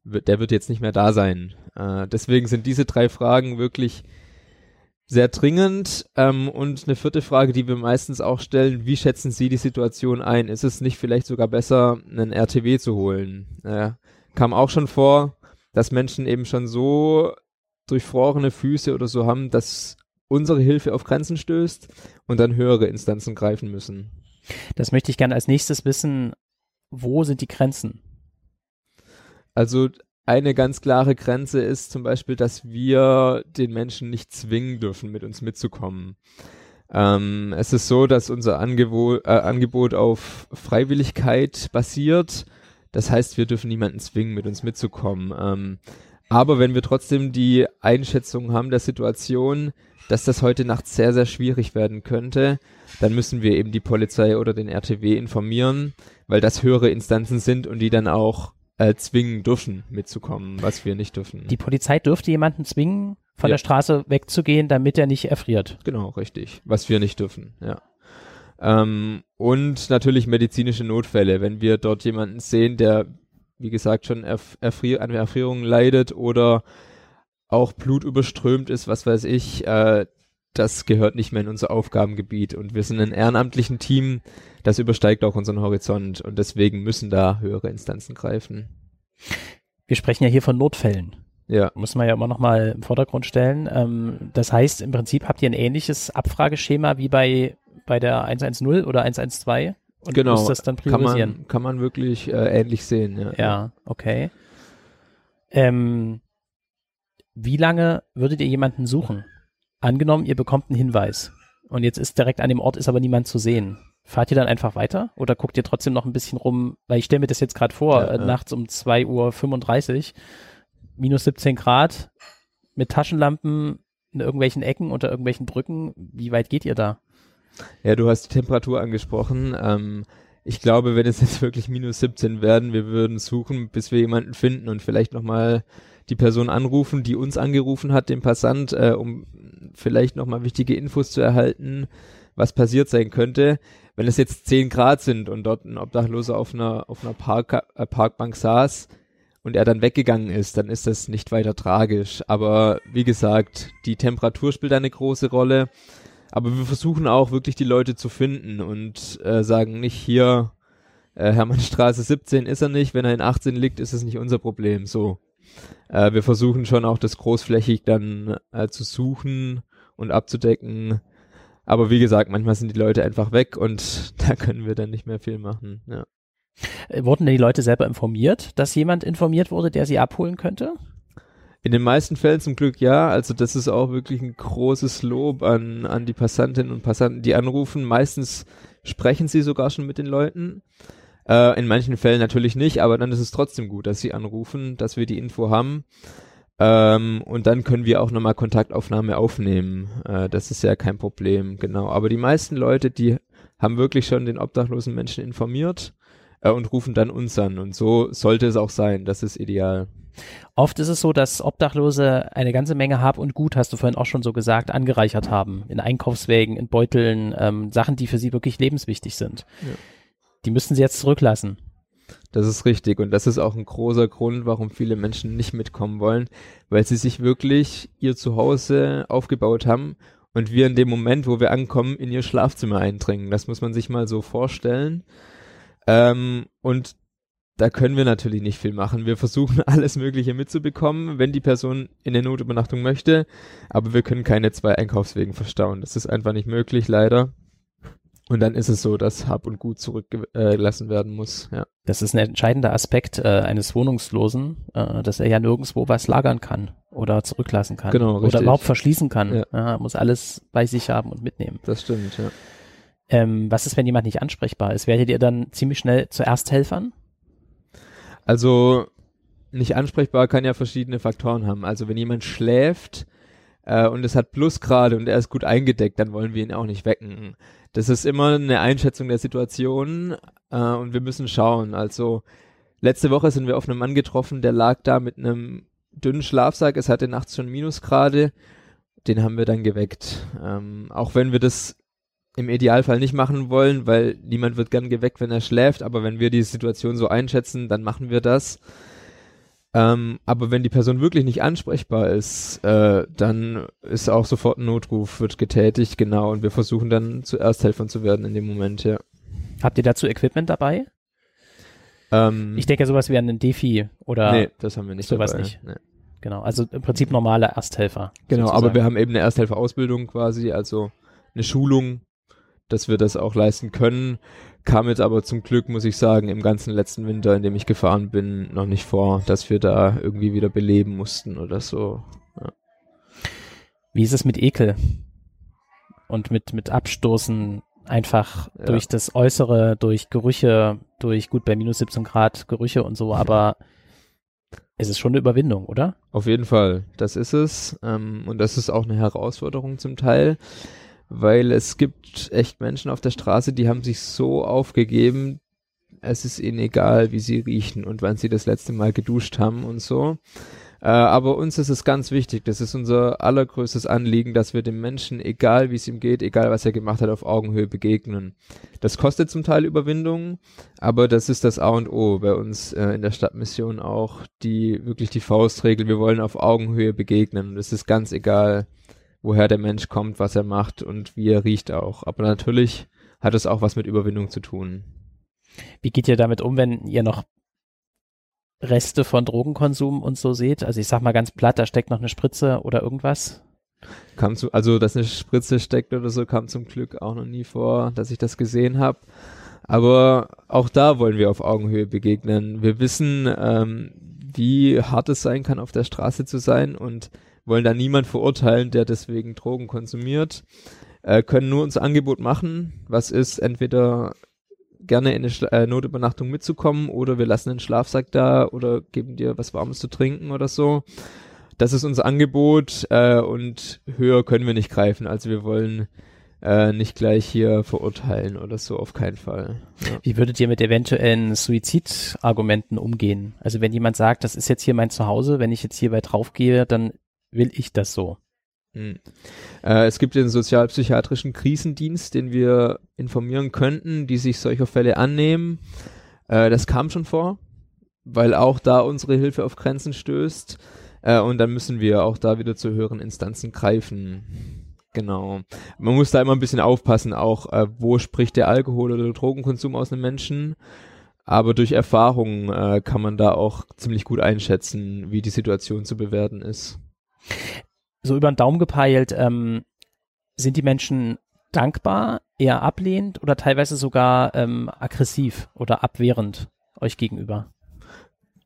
Der wird jetzt nicht mehr da sein. Äh, deswegen sind diese drei Fragen wirklich sehr dringend. Ähm, und eine vierte Frage, die wir meistens auch stellen, wie schätzen Sie die Situation ein? Ist es nicht vielleicht sogar besser, einen R T W zu holen? Äh, kam auch schon vor, dass Menschen eben schon so durchfrorene Füße oder so haben, dass unsere Hilfe auf Grenzen stößt und dann höhere Instanzen greifen müssen. Das möchte ich gerne als nächstes wissen. Wo sind die Grenzen? Also eine ganz klare Grenze ist zum Beispiel, dass wir den Menschen nicht zwingen dürfen, mit uns mitzukommen. Ähm, es ist so, dass unser Angebot, äh, Angebot auf Freiwilligkeit basiert. Das heißt, wir dürfen niemanden zwingen, mit uns mitzukommen. Ähm, Aber wenn wir trotzdem die Einschätzung haben der Situation, dass das heute Nacht sehr, sehr schwierig werden könnte, dann müssen wir eben die Polizei oder den R T W informieren, weil das höhere Instanzen sind und die dann auch äh, zwingen dürfen, mitzukommen, was wir nicht dürfen. Die Polizei dürfte jemanden zwingen, von ja. der Straße wegzugehen, damit er nicht erfriert. Genau, richtig. Was wir nicht dürfen, ja. Ähm, und natürlich medizinische Notfälle. Wenn wir dort jemanden sehen, der wie gesagt, schon Erf- Erfrier- an Erfrierungen leidet oder auch Blut überströmt ist, was weiß ich, äh, das gehört nicht mehr in unser Aufgabengebiet. Und wir sind ein ehrenamtlichen Team, das übersteigt auch unseren Horizont. Und deswegen müssen da höhere Instanzen greifen. Wir sprechen ja hier von Notfällen. Ja. Müssen wir ja immer noch mal im Vordergrund stellen. Ähm, das heißt, im Prinzip habt ihr ein ähnliches Abfrageschema wie bei, bei der hundertzehn oder hundertzwölf? Und genau, muss das dann priorisieren. Kann man, kann man wirklich äh, ähnlich sehen. Ja, ja okay. Ähm, wie lange würdet ihr jemanden suchen? Angenommen, ihr bekommt einen Hinweis und jetzt ist direkt an dem Ort, ist aber niemand zu sehen. Fahrt ihr dann einfach weiter oder guckt ihr trotzdem noch ein bisschen rum? Weil ich stelle mir das jetzt gerade vor, ja, äh, ja. nachts um zwei Uhr fünfunddreißig, minus siebzehn Grad, mit Taschenlampen in irgendwelchen Ecken, unter irgendwelchen Brücken. Wie weit geht ihr da? Ja, du hast die Temperatur angesprochen. Ähm, ich glaube, wenn es jetzt wirklich minus siebzehn werden, wir würden suchen, bis wir jemanden finden und vielleicht nochmal die Person anrufen, die uns angerufen hat, den Passant, äh, um vielleicht nochmal wichtige Infos zu erhalten, was passiert sein könnte. Wenn es jetzt zehn Grad sind und dort ein Obdachloser auf einer, auf einer Park, äh, Parkbank saß und er dann weggegangen ist, dann ist das nicht weiter tragisch. Aber wie gesagt, die Temperatur spielt eine große Rolle. Aber wir versuchen auch wirklich die Leute zu finden und äh, sagen nicht hier, äh, Hermannstraße siebzehn ist er nicht, wenn er in achtzehn liegt, ist es nicht unser Problem, so. Äh, wir versuchen schon auch das großflächig dann äh, zu suchen und abzudecken, aber wie gesagt, manchmal sind die Leute einfach weg und da können wir dann nicht mehr viel machen, ja. Wurden denn die Leute selber informiert, dass jemand informiert wurde, der sie abholen könnte? In den meisten Fällen zum Glück ja, also das ist auch wirklich ein großes Lob an, an die Passantinnen und Passanten, die anrufen. Meistens sprechen sie sogar schon mit den Leuten, äh, in manchen Fällen natürlich nicht, aber dann ist es trotzdem gut, dass sie anrufen, dass wir die Info haben ähm, und dann können wir auch nochmal Kontaktaufnahme aufnehmen, äh, das ist ja kein Problem, genau. Aber die meisten Leute, die haben wirklich schon den obdachlosen Menschen informiert äh, und rufen dann uns an und so sollte es auch sein, das ist ideal. Oft ist es so, dass Obdachlose eine ganze Menge Hab und Gut, hast du vorhin auch schon so gesagt, angereichert haben. In Einkaufswägen, in Beuteln, ähm, Sachen, die für sie wirklich lebenswichtig sind. Ja. Die müssen sie jetzt zurücklassen. Das ist richtig und das ist auch ein großer Grund, warum viele Menschen nicht mitkommen wollen, weil sie sich wirklich ihr Zuhause aufgebaut haben und wir in dem Moment, wo wir ankommen, in ihr Schlafzimmer eindringen. Das muss man sich mal so vorstellen. Ähm, und da können wir natürlich nicht viel machen. Wir versuchen, alles Mögliche mitzubekommen, wenn die Person in der Notübernachtung möchte. Aber wir können keine zwei Einkaufswegen verstauen. Das ist einfach nicht möglich, leider. Und dann ist es so, dass Hab und Gut zurückgelassen werden muss. Ja. Das ist ein entscheidender Aspekt äh, eines Wohnungslosen, äh, dass er ja nirgendwo was lagern kann oder zurücklassen kann. Genau, richtig. Oder überhaupt verschließen kann. Ja. Er muss alles bei sich haben und mitnehmen. Das stimmt, ja. Ähm, was ist, wenn jemand nicht ansprechbar ist? Werdet ihr dann ziemlich schnell zu Ersthelfern? Also nicht ansprechbar kann ja verschiedene Faktoren haben. Also wenn jemand schläft äh, und es hat Plusgrade und er ist gut eingedeckt, dann wollen wir ihn auch nicht wecken. Das ist immer eine Einschätzung der Situation äh, und wir müssen schauen. Also letzte Woche sind wir auf einen Mann getroffen, der lag da mit einem dünnen Schlafsack, es hatte nachts schon Minusgrade, den haben wir dann geweckt. Ähm, auch wenn wir das im Idealfall nicht machen wollen, weil niemand wird gern geweckt, wenn er schläft, aber wenn wir die Situation so einschätzen, dann machen wir das. Ähm, aber wenn die Person wirklich nicht ansprechbar ist, äh, dann ist auch sofort ein Notruf, wird getätigt, genau, und wir versuchen dann zu Ersthelfern zu werden in dem Moment, ja. Habt ihr dazu Equipment dabei? Ähm, ich denke, sowas wie einen Defi oder nee, das haben wir nicht sowas dabei. Nicht. Nee. Genau, also im Prinzip normale Ersthelfer. Genau, sozusagen. Aber wir haben eben eine Ersthelferausbildung quasi, also eine Schulung, dass wir das auch leisten können, kam jetzt aber zum Glück, muss ich sagen, im ganzen letzten Winter, in dem ich gefahren bin, noch nicht vor, dass wir da irgendwie wieder beleben mussten oder so. Ja. Wie ist es mit Ekel und mit, mit Abstoßen einfach ja. durch das Äußere, durch Gerüche, durch gut bei minus siebzehn Grad Gerüche und so, aber es ist schon eine Überwindung, oder? Auf jeden Fall, das ist es, ähm, und das ist auch eine Herausforderung zum Teil. Weil es gibt echt Menschen auf der Straße, die haben sich so aufgegeben, es ist ihnen egal, wie sie riechen und wann sie das letzte Mal geduscht haben und so. Äh, aber uns ist es ganz wichtig, das ist unser allergrößtes Anliegen, dass wir dem Menschen, egal wie es ihm geht, egal was er gemacht hat, auf Augenhöhe begegnen. Das kostet zum Teil Überwindung, aber das ist das A und O bei uns äh, in der Stadtmission auch, die wirklich die Faustregel, wir wollen auf Augenhöhe begegnen und es ist ganz egal, woher der Mensch kommt, was er macht und wie er riecht auch. Aber natürlich hat es auch was mit Überwindung zu tun. Wie geht ihr damit um, wenn ihr noch Reste von Drogenkonsum und so seht? Also ich sag mal ganz platt, da steckt noch eine Spritze oder irgendwas? Kam zu, also dass eine Spritze steckt oder so, kam zum Glück auch noch nie vor, dass ich das gesehen habe. Aber auch da wollen wir auf Augenhöhe begegnen. Wir wissen, ähm, wie hart es sein kann, auf der Straße zu sein und wollen da niemand verurteilen, der deswegen Drogen konsumiert, äh, können nur unser Angebot machen, was ist, entweder gerne in eine Schla- äh, Notübernachtung mitzukommen oder wir lassen einen Schlafsack da oder geben dir was Warmes zu trinken oder so. Das ist unser Angebot äh, und höher können wir nicht greifen, also wir wollen äh, nicht gleich hier verurteilen oder so, auf keinen Fall. Ja. Wie würdet ihr mit eventuellen Suizidargumenten umgehen? Also wenn jemand sagt, das ist jetzt hier mein Zuhause, wenn ich jetzt hierbei draufgehe, dann will ich das so? Hm. Äh, es gibt den sozialpsychiatrischen Krisendienst, den wir informieren könnten, die sich solcher Fälle annehmen. Äh, das kam schon vor, weil auch da unsere Hilfe auf Grenzen stößt. Äh, und dann müssen wir auch da wieder zu höheren Instanzen greifen. Genau. Man muss da immer ein bisschen aufpassen, auch äh, wo spricht der Alkohol- oder der Drogenkonsum aus einem Menschen. Aber durch Erfahrung äh, kann man da auch ziemlich gut einschätzen, wie die Situation zu bewerten ist. So über den Daumen gepeilt, ähm, sind die Menschen dankbar, eher ablehnend oder teilweise sogar ähm, aggressiv oder abwehrend euch gegenüber?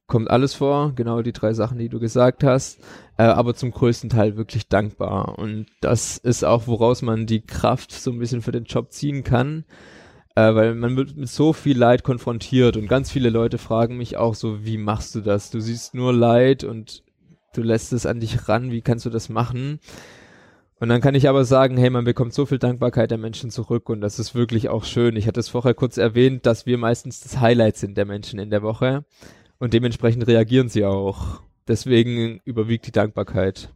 Kommt alles vor, genau die drei Sachen, die du gesagt hast, äh, aber zum größten Teil wirklich dankbar. Und das ist auch, woraus man die Kraft so ein bisschen für den Job ziehen kann, äh, weil man wird mit so viel Leid konfrontiert und ganz viele Leute fragen mich auch so, wie machst du das? Du siehst nur Leid und du lässt es an dich ran, wie kannst du das machen? Und dann kann ich aber sagen, hey, man bekommt so viel Dankbarkeit der Menschen zurück und das ist wirklich auch schön. Ich hatte es vorher kurz erwähnt, dass wir meistens das Highlight sind der Menschen in der Woche und dementsprechend reagieren sie auch. Deswegen überwiegt die Dankbarkeit.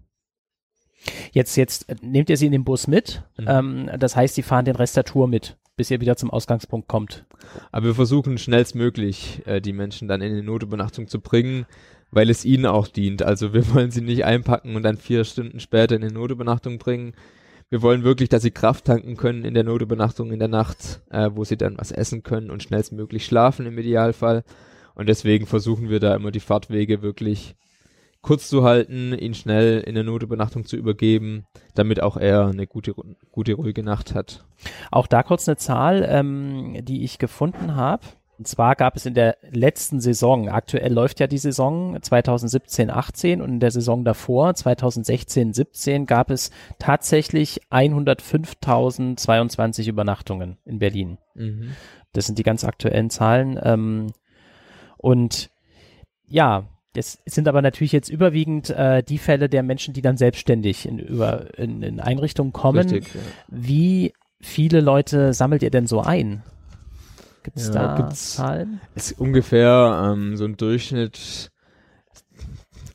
Jetzt, jetzt nehmt ihr sie in den Bus mit, mhm. ähm, das heißt, sie fahren den Rest der Tour mit, bis ihr wieder zum Ausgangspunkt kommt. Aber wir versuchen schnellstmöglich, äh, die Menschen dann in die Notübernachtung zu bringen, weil es ihnen auch dient. Also wir wollen sie nicht einpacken und dann vier Stunden später in die Notübernachtung bringen. Wir wollen wirklich, dass sie Kraft tanken können in der Notübernachtung in der Nacht, äh, wo sie dann was essen können und schnellstmöglich schlafen im Idealfall. Und deswegen versuchen wir da immer die Fahrtwege wirklich kurz zu halten, ihn schnell in der Notübernachtung zu übergeben, damit auch er eine gute, gute ruhige Nacht hat. Auch da kurz eine Zahl, ähm, die ich gefunden habe. Und zwar gab es in der letzten Saison, aktuell läuft ja die Saison zwanzig siebzehn achtzehn und in der Saison davor, zwanzig sechzehn siebzehn, gab es tatsächlich hundertfünftausend zweiundzwanzig Übernachtungen in Berlin. Mhm. Das sind die ganz aktuellen Zahlen. Ähm, und ja, das sind aber natürlich jetzt überwiegend äh, die Fälle der Menschen, die dann selbstständig in, über, in, in Einrichtungen kommen. Richtig, ja. Wie viele Leute sammelt ihr denn so ein? Gibt es ja, da gibt's Zahlen? Ist ungefähr ähm, so ein Durchschnitt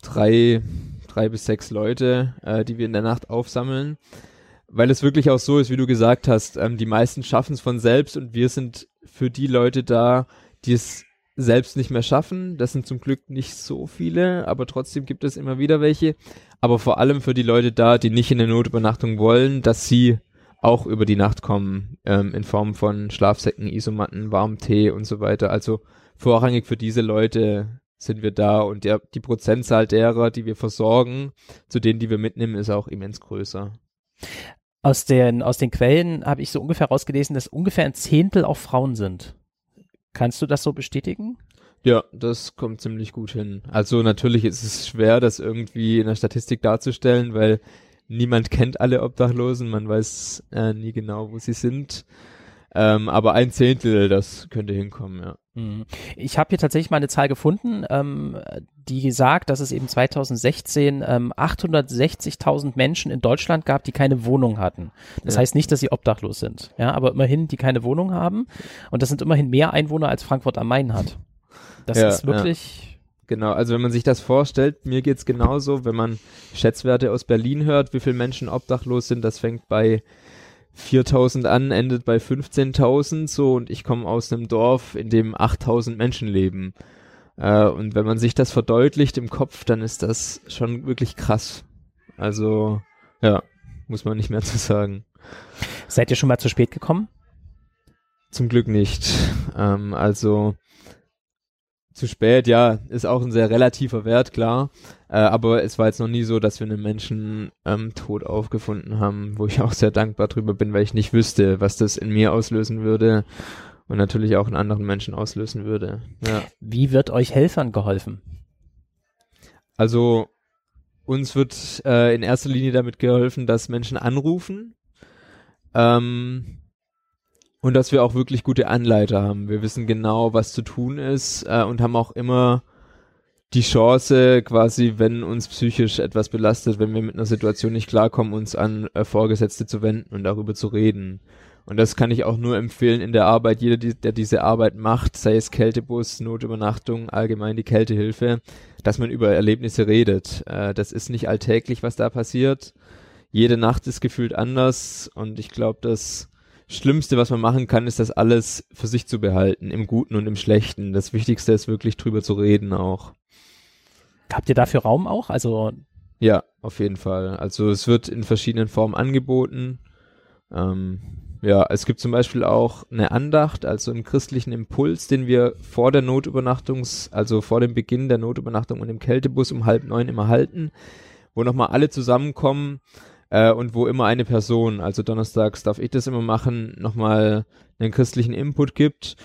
drei, drei bis sechs Leute, äh, die wir in der Nacht aufsammeln, weil es wirklich auch so ist, wie du gesagt hast, ähm, die meisten schaffen es von selbst und wir sind für die Leute da, die es selbst nicht mehr schaffen. Das sind zum Glück nicht so viele, aber trotzdem gibt es immer wieder welche. Aber vor allem für die Leute da, die nicht in der Notübernachtung wollen, dass sie auch über die Nacht kommen, ähm, in Form von Schlafsäcken, Isomatten, warmem Tee und so weiter. Also vorrangig für diese Leute sind wir da und der, die Prozentzahl derer, die wir versorgen, zu denen, die wir mitnehmen, ist auch immens größer. Aus den, aus den Quellen habe ich so ungefähr rausgelesen, dass ungefähr ein Zehntel auch Frauen sind. Kannst du das so bestätigen? Ja, das kommt ziemlich gut hin. Also natürlich ist es schwer, das irgendwie in der Statistik darzustellen, weil niemand kennt alle Obdachlosen, man weiß äh, nie genau, wo sie sind. Ähm, aber ein Zehntel, das könnte hinkommen, ja. Ich habe hier tatsächlich mal eine Zahl gefunden, ähm, die sagt, dass es eben zweitausendsechzehn ähm, achthundertsechzigtausend Menschen in Deutschland gab, die keine Wohnung hatten. Das ja. heißt nicht, dass sie obdachlos sind, ja, aber immerhin, die keine Wohnung haben. Und das sind immerhin mehr Einwohner, als Frankfurt am Main hat. Das ja, ist wirklich... Ja. Genau, also wenn man sich das vorstellt, mir geht's genauso, wenn man Schätzwerte aus Berlin hört, wie viele Menschen obdachlos sind, das fängt bei viertausend an, endet bei fünfzehntausend so, und ich komme aus einem Dorf, in dem achttausend Menschen leben. Äh, und wenn man sich das verdeutlicht im Kopf, dann ist das schon wirklich krass. Also, ja, muss man nicht mehr zu sagen. Seid ihr schon mal zu spät gekommen? Zum Glück nicht. Ähm, also... Zu spät, ja, ist auch ein sehr relativer Wert, klar, äh, aber es war jetzt noch nie so, dass wir einen Menschen ähm, tot aufgefunden haben, wo ich auch sehr dankbar drüber bin, weil ich nicht wüsste, was das in mir auslösen würde und natürlich auch in anderen Menschen auslösen würde. Ja. Wie wird euch Helfern geholfen? Also uns wird äh, in erster Linie damit geholfen, dass Menschen anrufen, ähm, und dass wir auch wirklich gute Anleiter haben. Wir wissen genau, was zu tun ist, äh, und haben auch immer die Chance, quasi, wenn uns psychisch etwas belastet, wenn wir mit einer Situation nicht klarkommen, uns an äh, Vorgesetzte zu wenden und darüber zu reden. Und das kann ich auch nur empfehlen in der Arbeit. Jeder, die, der diese Arbeit macht, sei es Kältebus, Notübernachtung, allgemein die Kältehilfe, dass man über Erlebnisse redet. Äh, das ist nicht alltäglich, was da passiert. Jede Nacht ist gefühlt anders und ich glaube, dass Schlimmste, was man machen kann, ist, das alles für sich zu behalten, im Guten und im Schlechten. Das Wichtigste ist wirklich, drüber zu reden auch. Habt ihr dafür Raum auch? Also ja, auf jeden Fall. Also es wird in verschiedenen Formen angeboten. Ähm, ja, es gibt zum Beispiel auch eine Andacht, also einen christlichen Impuls, den wir vor der Notübernachtungs-, also vor dem Beginn der Notübernachtung und im Kältebus um halb neun immer halten, wo nochmal alle zusammenkommen. Und wo immer eine Person, also donnerstags darf ich das immer machen, nochmal einen christlichen Input gibt.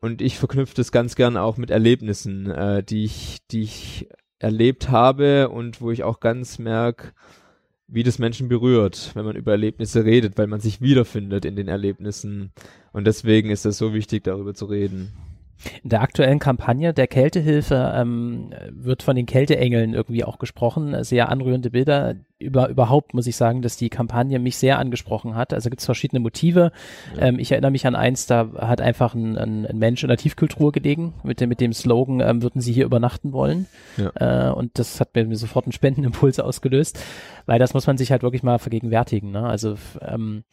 Und ich verknüpfe das ganz gern auch mit Erlebnissen, äh, die ich, die ich erlebt habe und wo ich auch ganz merke, wie das Menschen berührt, wenn man über Erlebnisse redet, weil man sich wiederfindet in den Erlebnissen. Und deswegen ist es so wichtig, darüber zu reden. In der aktuellen Kampagne der Kältehilfe ähm, wird von den Kälteengeln irgendwie auch gesprochen. Sehr anrührende Bilder. Über, überhaupt muss ich sagen, dass die Kampagne mich sehr angesprochen hat. Also gibt es verschiedene Motive. Ja. Ähm, ich erinnere mich an eins, da hat einfach ein, ein, ein Mensch in der Tiefkühltruhe gelegen mit dem, mit dem Slogan, ähm, würden Sie hier übernachten wollen? Ja. Äh, und das hat mir sofort einen Spendenimpuls ausgelöst, weil das muss man sich halt wirklich mal vergegenwärtigen. Ne? Also ähm,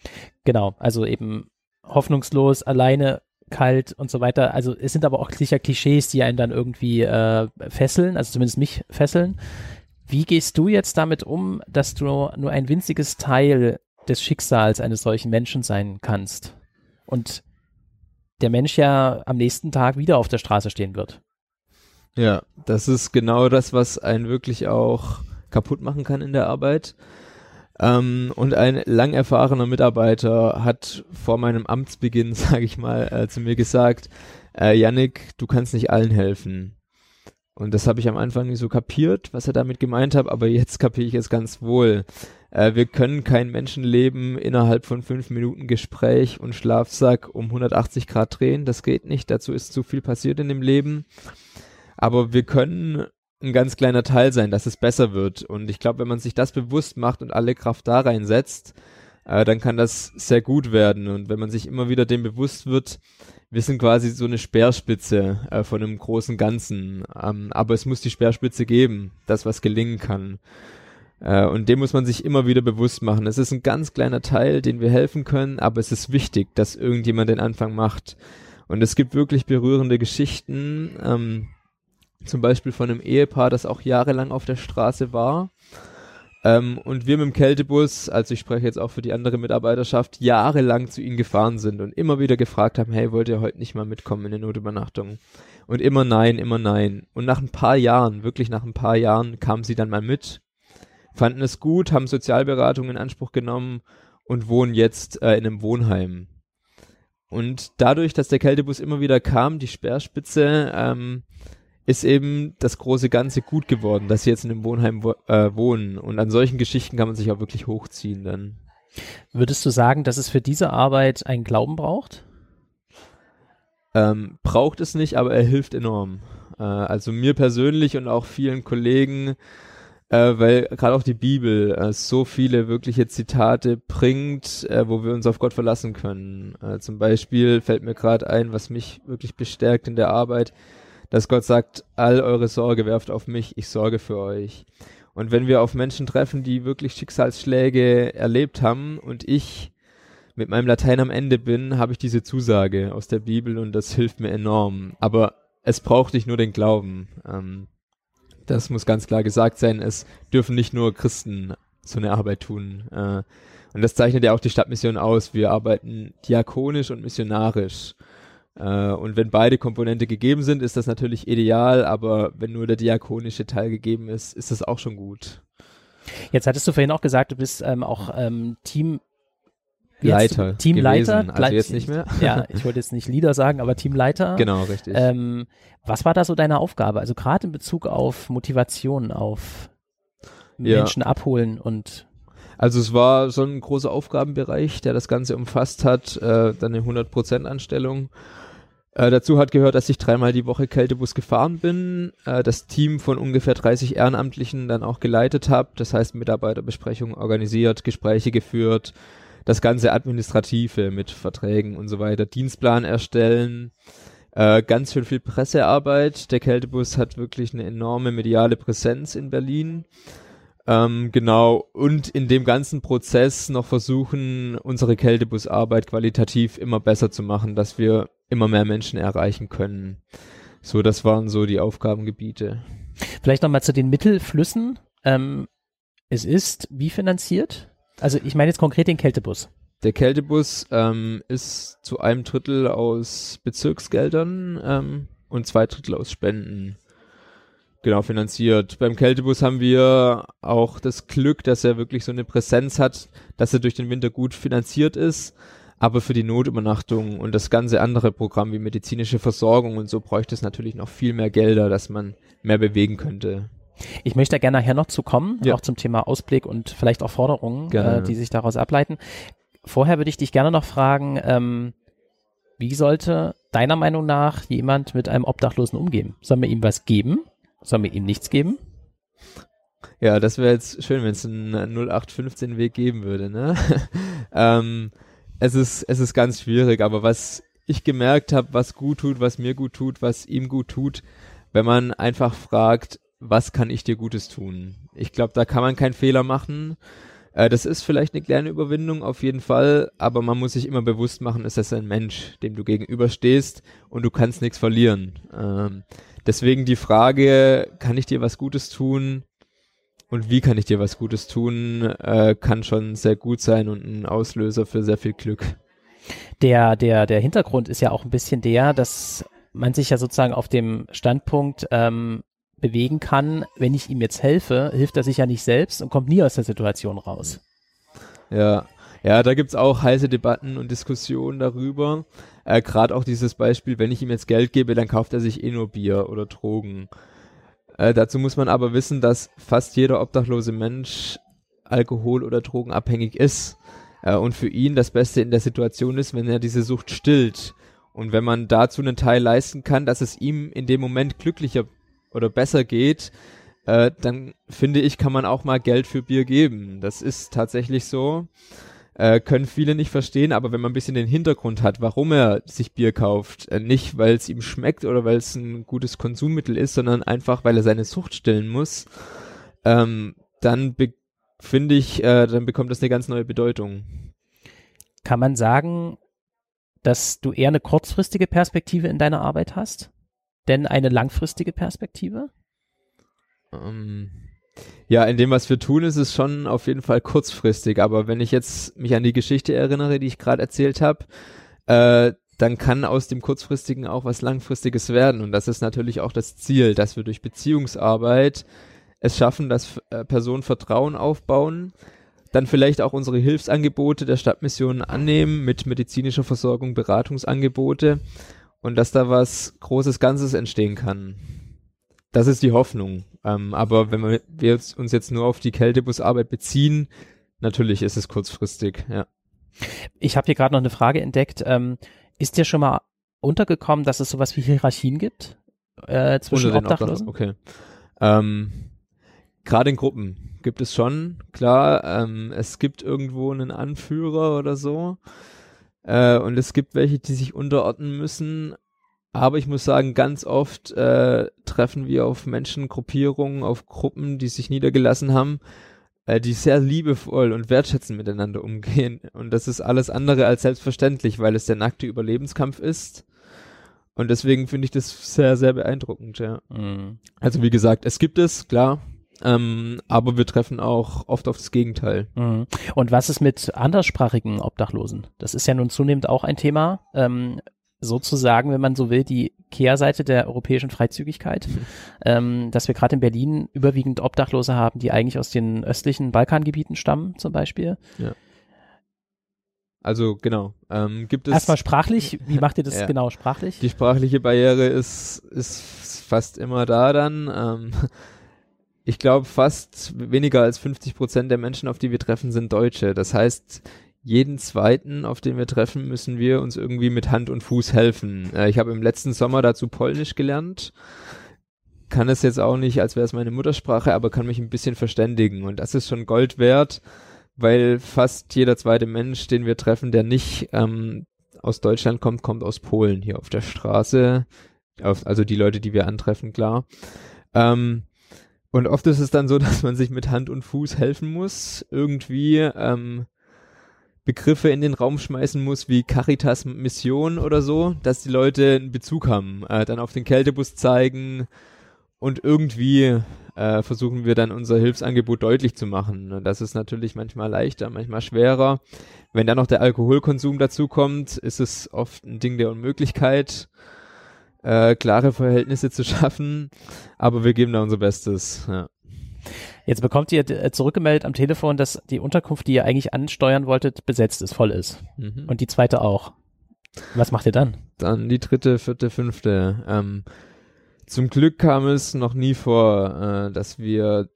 genau, also eben hoffnungslos, alleine, kalt und so weiter. Also es sind aber auch sicher Klischees, die einen dann irgendwie äh, fesseln, also zumindest mich fesseln. Wie gehst du jetzt damit um, dass du nur ein winziges Teil des Schicksals eines solchen Menschen sein kannst und der Mensch ja am nächsten Tag wieder auf der Straße stehen wird? Ja, das ist genau das, was einen wirklich auch kaputt machen kann in der Arbeit. Ähm, und ein lang erfahrener Mitarbeiter hat vor meinem Amtsbeginn, sage ich mal, äh, zu mir gesagt, äh, Jannik, du kannst nicht allen helfen. Und das habe ich am Anfang nicht so kapiert, was er damit gemeint hat, aber jetzt kapiere ich es ganz wohl. Äh, wir können kein Menschenleben innerhalb von fünf Minuten Gespräch und Schlafsack um hundertachtzig Grad drehen, das geht nicht, dazu ist zu viel passiert in dem Leben. Aber wir können ein ganz kleiner Teil sein, dass es besser wird. Und ich glaube, wenn man sich das bewusst macht und alle Kraft da reinsetzt, äh, dann kann das sehr gut werden. Und wenn man sich immer wieder dem bewusst wird, wir sind quasi so eine Speerspitze äh, von einem großen Ganzen. Ähm, aber es muss die Speerspitze geben, das was gelingen kann. Äh, und dem muss man sich immer wieder bewusst machen. Es ist ein ganz kleiner Teil, den wir helfen können, aber es ist wichtig, dass irgendjemand den Anfang macht. Und es gibt wirklich berührende Geschichten, ähm, zum Beispiel von einem Ehepaar, das auch jahrelang auf der Straße war. Ähm, und wir mit dem Kältebus, also ich spreche jetzt auch für die andere Mitarbeiterschaft, jahrelang zu ihnen gefahren sind und immer wieder gefragt haben, hey, wollt ihr heute nicht mal mitkommen in eine Notübernachtung? Und immer nein, immer nein. Und nach ein paar Jahren, wirklich nach ein paar Jahren, kamen sie dann mal mit, fanden es gut, haben Sozialberatung in Anspruch genommen und wohnen jetzt äh, in einem Wohnheim. Und dadurch, dass der Kältebus immer wieder kam, die Speerspitze, ähm, ist eben das große Ganze gut geworden, dass sie jetzt in einem Wohnheim wo- äh, wohnen. Und an solchen Geschichten kann man sich auch wirklich hochziehen dann. Würdest du sagen, dass es für diese Arbeit einen Glauben braucht? Ähm, braucht es nicht, aber er hilft enorm. Äh, also mir persönlich und auch vielen Kollegen, Äh, weil gerade auch die Bibel äh, so viele wirkliche Zitate bringt, äh, wo wir uns auf Gott verlassen können. Äh, zum Beispiel fällt mir gerade ein, was mich wirklich bestärkt in der Arbeit, dass Gott sagt, all eure Sorge werft auf mich, ich sorge für euch. Und wenn wir auf Menschen treffen, die wirklich Schicksalsschläge erlebt haben und ich mit meinem Latein am Ende bin, habe ich diese Zusage aus der Bibel und das hilft mir enorm. Aber es braucht nicht nur den Glauben. Ähm, Das muss ganz klar gesagt sein, es dürfen nicht nur Christen so eine Arbeit tun. Und das zeichnet ja auch die Stadtmission aus. Wir arbeiten diakonisch und missionarisch. Und wenn beide Komponente gegeben sind, ist das natürlich ideal, aber wenn nur der diakonische Teil gegeben ist, ist das auch schon gut. Jetzt hattest du vorhin auch gesagt, du bist ähm, auch ähm, Team Leiter Teamleiter, gewesen, also jetzt nicht mehr. Ja, ich wollte jetzt nicht Leader sagen, aber Teamleiter. Genau, richtig. Ähm, was war da so deine Aufgabe? Also gerade in Bezug auf Motivation, auf Menschen ja. abholen und… Also es war so ein großer Aufgabenbereich, der das Ganze umfasst hat, äh, dann eine hundert Prozent Anstellung. Äh, dazu hat gehört, dass ich dreimal die Woche Kältebus gefahren bin, äh, das Team von ungefähr dreißig Ehrenamtlichen dann auch geleitet habe, das heißt Mitarbeiterbesprechungen organisiert, Gespräche geführt, das ganze Administrative mit Verträgen und so weiter, Dienstplan erstellen, äh, ganz schön viel Pressearbeit. Der Kältebus hat wirklich eine enorme mediale Präsenz in Berlin. Ähm, genau, und in dem ganzen Prozess noch versuchen, unsere Kältebusarbeit qualitativ immer besser zu machen, dass wir immer mehr Menschen erreichen können. So, das waren so die Aufgabengebiete. Vielleicht nochmal zu den Mittelflüssen. Ähm, es ist wie finanziert? Also ich meine jetzt konkret den Kältebus. Der Kältebus ähm, ist zu einem Drittel aus Bezirksgeldern ähm, und zwei Drittel aus Spenden genau finanziert. Beim Kältebus haben wir auch das Glück, dass er wirklich so eine Präsenz hat, dass er durch den Winter gut finanziert ist, aber für die Notübernachtung und das ganze andere Programm wie medizinische Versorgung und so bräuchte es natürlich noch viel mehr Gelder, dass man mehr bewegen könnte. Ich möchte da gerne nachher noch zu kommen, ja. auch zum Thema Ausblick und vielleicht auch Forderungen, äh, die sich daraus ableiten. Vorher würde ich dich gerne noch fragen, ähm, wie sollte deiner Meinung nach jemand mit einem Obdachlosen umgehen? Sollen wir ihm was geben? Sollen wir ihm nichts geben? Ja, das wäre jetzt schön, wenn es einen null acht fünfzehn Weg geben würde. Ne? ähm, es ist, es ist ganz schwierig, aber was ich gemerkt habe, was gut tut, was mir gut tut, was ihm gut tut, wenn man einfach fragt, was kann ich dir Gutes tun? Ich glaube, da kann man keinen Fehler machen. Äh, das ist vielleicht eine kleine Überwindung, auf jeden Fall, aber man muss sich immer bewusst machen, ist das ein Mensch, dem du gegenüberstehst und du kannst nichts verlieren. Ähm, deswegen die Frage, kann ich dir was Gutes tun und wie kann ich dir was Gutes tun, äh, kann schon sehr gut sein und ein Auslöser für sehr viel Glück. Der, der, der Hintergrund ist ja auch ein bisschen der, dass man sich ja sozusagen auf dem Standpunkt ähm, bewegen kann, wenn ich ihm jetzt helfe, hilft er sich ja nicht selbst und kommt nie aus der Situation raus. Ja, ja, da gibt es auch heiße Debatten und Diskussionen darüber. Äh, gerade auch dieses Beispiel, wenn ich ihm jetzt Geld gebe, dann kauft er sich eh nur Bier oder Drogen. Äh, dazu muss man aber wissen, dass fast jeder obdachlose Mensch alkohol- oder drogenabhängig ist äh, und für ihn das Beste in der Situation ist, wenn er diese Sucht stillt. Und wenn man dazu einen Teil leisten kann, dass es ihm in dem Moment glücklicher oder besser geht, äh, dann finde ich, kann man auch mal Geld für Bier geben. Das ist tatsächlich so. äh, können viele nicht verstehen, aber wenn man ein bisschen den Hintergrund hat, warum er sich Bier kauft, äh, nicht weil es ihm schmeckt oder weil es ein gutes Konsummittel ist, sondern einfach, weil er seine Sucht stillen muss, ähm, dann finde ich, äh, dann bekommt das eine ganz neue Bedeutung. Kann man sagen, dass du eher eine kurzfristige Perspektive in deiner Arbeit hast, denn eine langfristige Perspektive? Ähm, ja, in dem, was wir tun, ist es schon auf jeden Fall kurzfristig. Aber wenn ich jetzt mich an die Geschichte erinnere, die ich gerade erzählt habe, äh, dann kann aus dem Kurzfristigen auch was Langfristiges werden. Und das ist natürlich auch das Ziel, dass wir durch Beziehungsarbeit es schaffen, dass äh, Personen Vertrauen aufbauen, dann vielleicht auch unsere Hilfsangebote der Stadtmission annehmen mit medizinischer Versorgung, Beratungsangebote und dass da was Großes Ganzes entstehen kann. Das ist die Hoffnung. Ähm, aber wenn wir, wir uns jetzt nur auf die Kältebusarbeit beziehen, natürlich ist es kurzfristig, ja. Ich habe hier gerade noch eine Frage entdeckt. Ähm, ist dir schon mal untergekommen, dass es sowas wie Hierarchien gibt äh, zwischen Obdachlosen? Okay. Ähm, Gerade in Gruppen gibt es schon, klar, ähm, es gibt irgendwo einen Anführer oder so äh, und es gibt welche, die sich unterordnen müssen, aber ich muss sagen, ganz oft äh, treffen wir auf Menschengruppierungen, auf Gruppen, die sich niedergelassen haben, äh, die sehr liebevoll und wertschätzend miteinander umgehen und das ist alles andere als selbstverständlich, weil es der nackte Überlebenskampf ist. Und deswegen finde ich das sehr, sehr beeindruckend, ja. Mhm. Also wie gesagt, es gibt es, klar, ähm, aber wir treffen auch oft auf das Gegenteil. Mhm. Und was ist mit anderssprachigen Obdachlosen? Das ist ja nun zunehmend auch ein Thema, ähm, sozusagen, wenn man so will, die Kehrseite der europäischen Freizügigkeit, mhm. ähm, dass wir gerade in Berlin überwiegend Obdachlose haben, die eigentlich aus den östlichen Balkangebieten stammen, zum Beispiel. Ja. Also genau, ähm, gibt es… Erstmal sprachlich, wie macht ihr das ja. genau sprachlich? Die sprachliche Barriere ist, ist fast immer da dann. Ähm, ich glaube, fast weniger als fünfzig Prozent der Menschen, auf die wir treffen, sind Deutsche. Das heißt, jeden Zweiten, auf den wir treffen, müssen wir uns irgendwie mit Hand und Fuß helfen. Äh, ich habe im letzten Sommer dazu Polnisch gelernt. Kann es jetzt auch nicht, als wäre es meine Muttersprache, aber kann mich ein bisschen verständigen. Und das ist schon Gold wert, weil fast jeder zweite Mensch, den wir treffen, der nicht ähm, aus Deutschland kommt, kommt aus Polen hier auf der Straße, auf, also die Leute, die wir antreffen, klar. Ähm, und oft ist es dann so, dass man sich mit Hand und Fuß helfen muss, irgendwie ähm, Begriffe in den Raum schmeißen muss, wie Caritas Mission oder so, dass die Leute einen Bezug haben, äh, dann auf den Kältebus zeigen und irgendwie... versuchen wir dann unser Hilfsangebot deutlich zu machen. Das ist natürlich manchmal leichter, manchmal schwerer. Wenn dann noch der Alkoholkonsum dazu kommt, ist es oft ein Ding der Unmöglichkeit, äh, klare Verhältnisse zu schaffen. Aber wir geben da unser Bestes. Ja. Jetzt bekommt ihr zurückgemeldet am Telefon, dass die Unterkunft, die ihr eigentlich ansteuern wolltet, besetzt ist, voll ist. Mhm. Und die zweite auch. Was macht ihr dann? Dann die dritte, vierte, fünfte. Ähm, Zum Glück kam es noch nie vor, äh, dass wir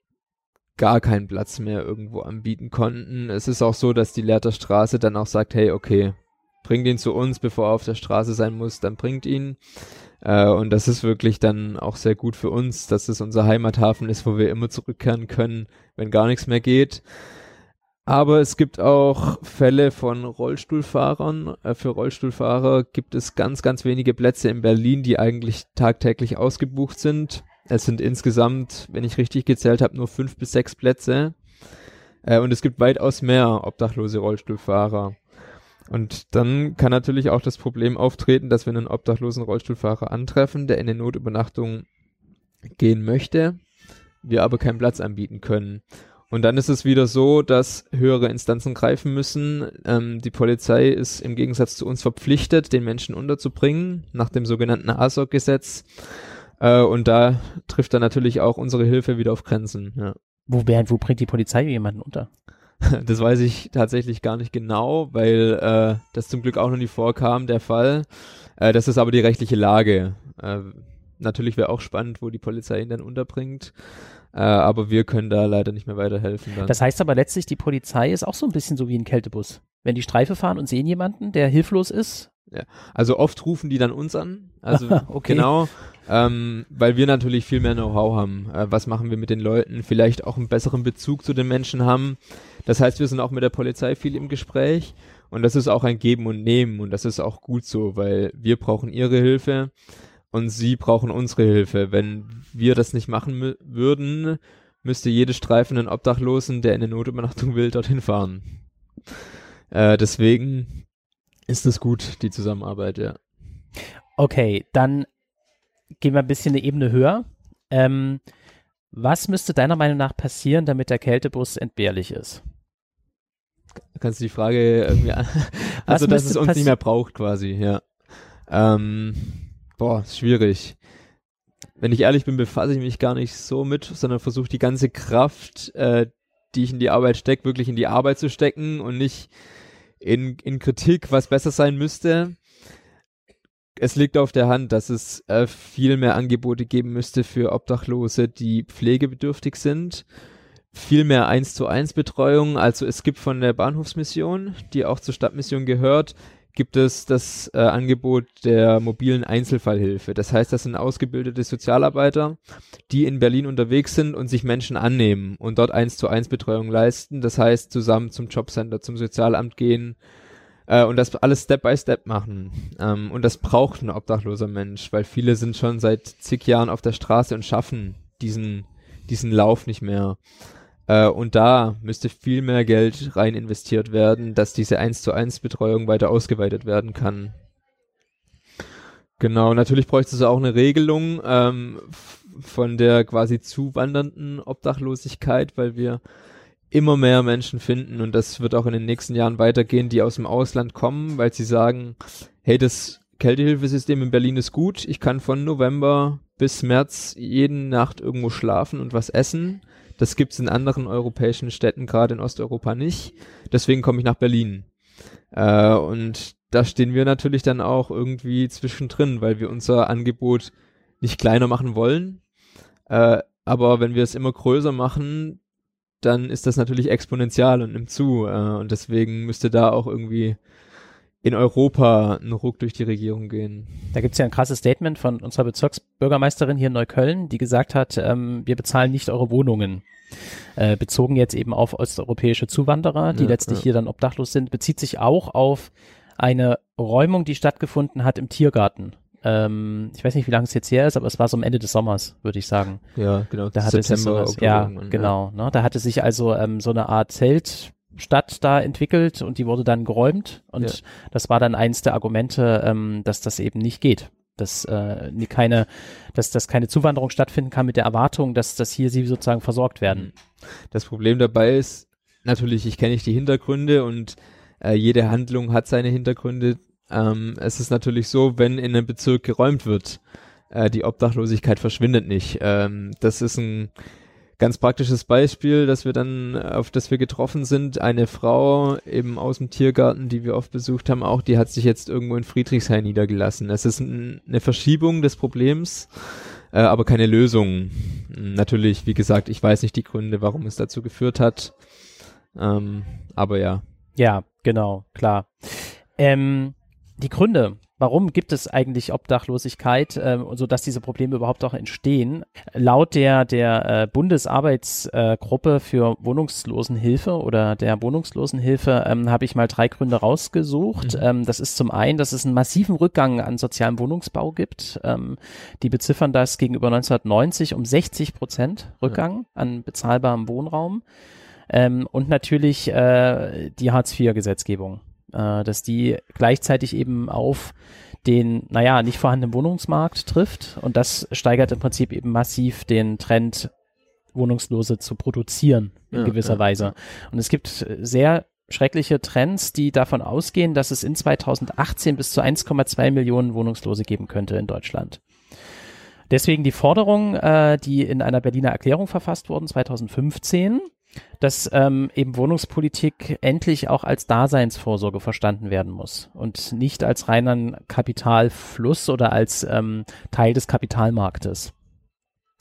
gar keinen Platz mehr irgendwo anbieten konnten. Es ist auch so, dass die Lehrter Straße dann auch sagt, hey, okay, bringt ihn zu uns, bevor er auf der Straße sein muss, dann bringt ihn. Äh, und das ist wirklich dann auch sehr gut für uns, dass es unser Heimathafen ist, wo wir immer zurückkehren können, wenn gar nichts mehr geht. Aber es gibt auch Fälle von Rollstuhlfahrern. Für Rollstuhlfahrer gibt es ganz, ganz wenige Plätze in Berlin, die eigentlich tagtäglich ausgebucht sind. Es sind insgesamt, wenn ich richtig gezählt habe, nur fünf bis sechs Plätze. Und es gibt weitaus mehr obdachlose Rollstuhlfahrer. Und dann kann natürlich auch das Problem auftreten, dass wir einen obdachlosen Rollstuhlfahrer antreffen, der in eine Notübernachtung gehen möchte, wir aber keinen Platz anbieten können. Und dann ist es wieder so, dass höhere Instanzen greifen müssen. Ähm, die Polizei ist im Gegensatz zu uns verpflichtet, den Menschen unterzubringen, nach dem sogenannten A S O G-Gesetz. Äh, und da trifft dann natürlich auch unsere Hilfe wieder auf Grenzen. Ja. Wo, Bernd, wo bringt die Polizei jemanden unter? Das weiß ich tatsächlich gar nicht genau, weil äh, das zum Glück auch noch nie vorkam, der Fall. Äh, das ist aber die rechtliche Lage. Äh, natürlich wäre auch spannend, wo die Polizei ihn dann unterbringt. Äh, aber wir können da leider nicht mehr weiterhelfen. Dann. Das heißt aber letztlich, die Polizei ist auch so ein bisschen so wie ein Kältebus. Wenn die Streife fahren und sehen jemanden, der hilflos ist. Ja, also oft rufen die dann uns an. Also okay. Genau. ähm, weil wir natürlich viel mehr Know-how haben. Äh, was machen wir mit den Leuten? Vielleicht auch einen besseren Bezug zu den Menschen haben. Das heißt, wir sind auch mit der Polizei viel im Gespräch und das ist auch ein Geben und Nehmen und das ist auch gut so, weil wir brauchen ihre Hilfe und sie brauchen unsere Hilfe. Wenn wir das nicht machen mü- würden, müsste jede streifenden Obdachlosen, der in der Notübernachtung will, dorthin fahren. Äh, deswegen ist es gut, die Zusammenarbeit, ja. Okay, dann gehen wir ein bisschen eine Ebene höher. Ähm, was müsste deiner Meinung nach passieren, damit der Kältebus entbehrlich ist? Kannst du die Frage irgendwie an- Also, dass es uns passi- nicht mehr braucht quasi, ja. Ähm, boah, ist schwierig. Wenn ich ehrlich bin, befasse ich mich gar nicht so mit, sondern versuche die ganze Kraft, äh, die ich in die Arbeit stecke, wirklich in die Arbeit zu stecken und nicht in, in Kritik, was besser sein müsste. Es liegt auf der Hand, dass es äh, viel mehr Angebote geben müsste für Obdachlose, die pflegebedürftig sind. Viel mehr eins zu eins Betreuung. Also es gibt von der Bahnhofsmission, die auch zur Stadtmission gehört, gibt es das äh, Angebot der mobilen Einzelfallhilfe. Das heißt, das sind ausgebildete Sozialarbeiter, die in Berlin unterwegs sind und sich Menschen annehmen und dort eins zu eins Betreuung leisten. Das heißt, zusammen zum Jobcenter, zum Sozialamt gehen äh, und das alles Step by Step machen. Ähm, und das braucht ein obdachloser Mensch, weil viele sind schon seit zig Jahren auf der Straße und schaffen diesen, diesen Lauf nicht mehr. Und da müsste viel mehr Geld rein investiert werden, dass diese eins zu eins Betreuung weiter ausgeweitet werden kann. Genau, natürlich bräuchte es auch eine Regelung ähm, von der quasi zuwandernden Obdachlosigkeit, weil wir immer mehr Menschen finden und das wird auch in den nächsten Jahren weitergehen, die aus dem Ausland kommen, weil sie sagen, hey, das Kältehilfesystem in Berlin ist gut, ich kann von November bis März jeden Nacht irgendwo schlafen und was essen. Das gibt es in anderen europäischen Städten, gerade in Osteuropa, nicht. Deswegen komme ich nach Berlin. Äh, und da stehen wir natürlich dann auch irgendwie zwischendrin, weil wir unser Angebot nicht kleiner machen wollen. Äh, aber wenn wir es immer größer machen, dann ist das natürlich exponentiell und nimmt zu. Äh, und deswegen müsste da auch irgendwie in Europa ein Ruck durch die Regierung gehen. Da gibt es ja ein krasses Statement von unserer Bezirksbürgermeisterin hier in Neukölln, die gesagt hat, ähm, wir bezahlen nicht eure Wohnungen. Äh, bezogen jetzt eben auf osteuropäische Zuwanderer, die ja, letztlich ja. hier dann obdachlos sind, bezieht sich auch auf eine Räumung, die stattgefunden hat im Tiergarten. Ähm, ich weiß nicht, wie lange es jetzt her ist, aber es war so am Ende des Sommers, würde ich sagen. Ja, genau. Da hatte September, sich so was, ja, genau. Ne, da hatte sich also ähm, so eine Art Zelt Stadt da entwickelt und die wurde dann geräumt und ja. das war dann eins der Argumente, ähm, dass das eben nicht geht, dass, äh, keine, dass, dass keine Zuwanderung stattfinden kann mit der Erwartung, dass, dass hier sie sozusagen versorgt werden. Das Problem dabei ist natürlich, ich kenne nicht die Hintergründe und äh, jede Handlung hat seine Hintergründe. Ähm, es ist natürlich so, wenn in einem Bezirk geräumt wird, äh, die Obdachlosigkeit verschwindet nicht. Ähm, das ist ein ganz praktisches Beispiel, dass wir dann, auf das wir getroffen sind, eine Frau eben aus dem Tiergarten, die wir oft besucht haben, auch die hat sich jetzt irgendwo in Friedrichshain niedergelassen. Es ist ein, eine Verschiebung des Problems, äh, aber keine Lösung. Natürlich, wie gesagt, ich weiß nicht die Gründe, warum es dazu geführt hat, ähm, aber ja. Ja, genau, klar. Ähm, die Gründe. Warum gibt es eigentlich Obdachlosigkeit, äh, sodass diese Probleme überhaupt auch entstehen? Laut der, der äh, Bundesarbeitsgruppe äh, für Wohnungslosenhilfe oder der Wohnungslosenhilfe ähm, habe ich mal drei Gründe rausgesucht. Mhm. Ähm, das ist zum einen, dass es einen massiven Rückgang an sozialem Wohnungsbau gibt. Ähm, die beziffern das gegenüber neunzehnhundertneunzig um sechzig Prozent Rückgang ja. an bezahlbarem Wohnraum. Ähm, und natürlich äh, die Hartz-vier-Gesetzgebung. Dass die gleichzeitig eben auf den, naja, nicht vorhandenen Wohnungsmarkt trifft und das steigert im Prinzip eben massiv den Trend, Wohnungslose zu produzieren in ja, gewisser ja, Weise. Ja. Und es gibt sehr schreckliche Trends, die davon ausgehen, dass es in zweitausendachtzehn bis zu eins Komma zwei Millionen Wohnungslose geben könnte in Deutschland. Deswegen die Forderung, äh, die in einer Berliner Erklärung verfasst wurden, zweitausendfünfzehn, dass ähm, eben Wohnungspolitik endlich auch als Daseinsvorsorge verstanden werden muss und nicht als reiner Kapitalfluss oder als ähm, Teil des Kapitalmarktes.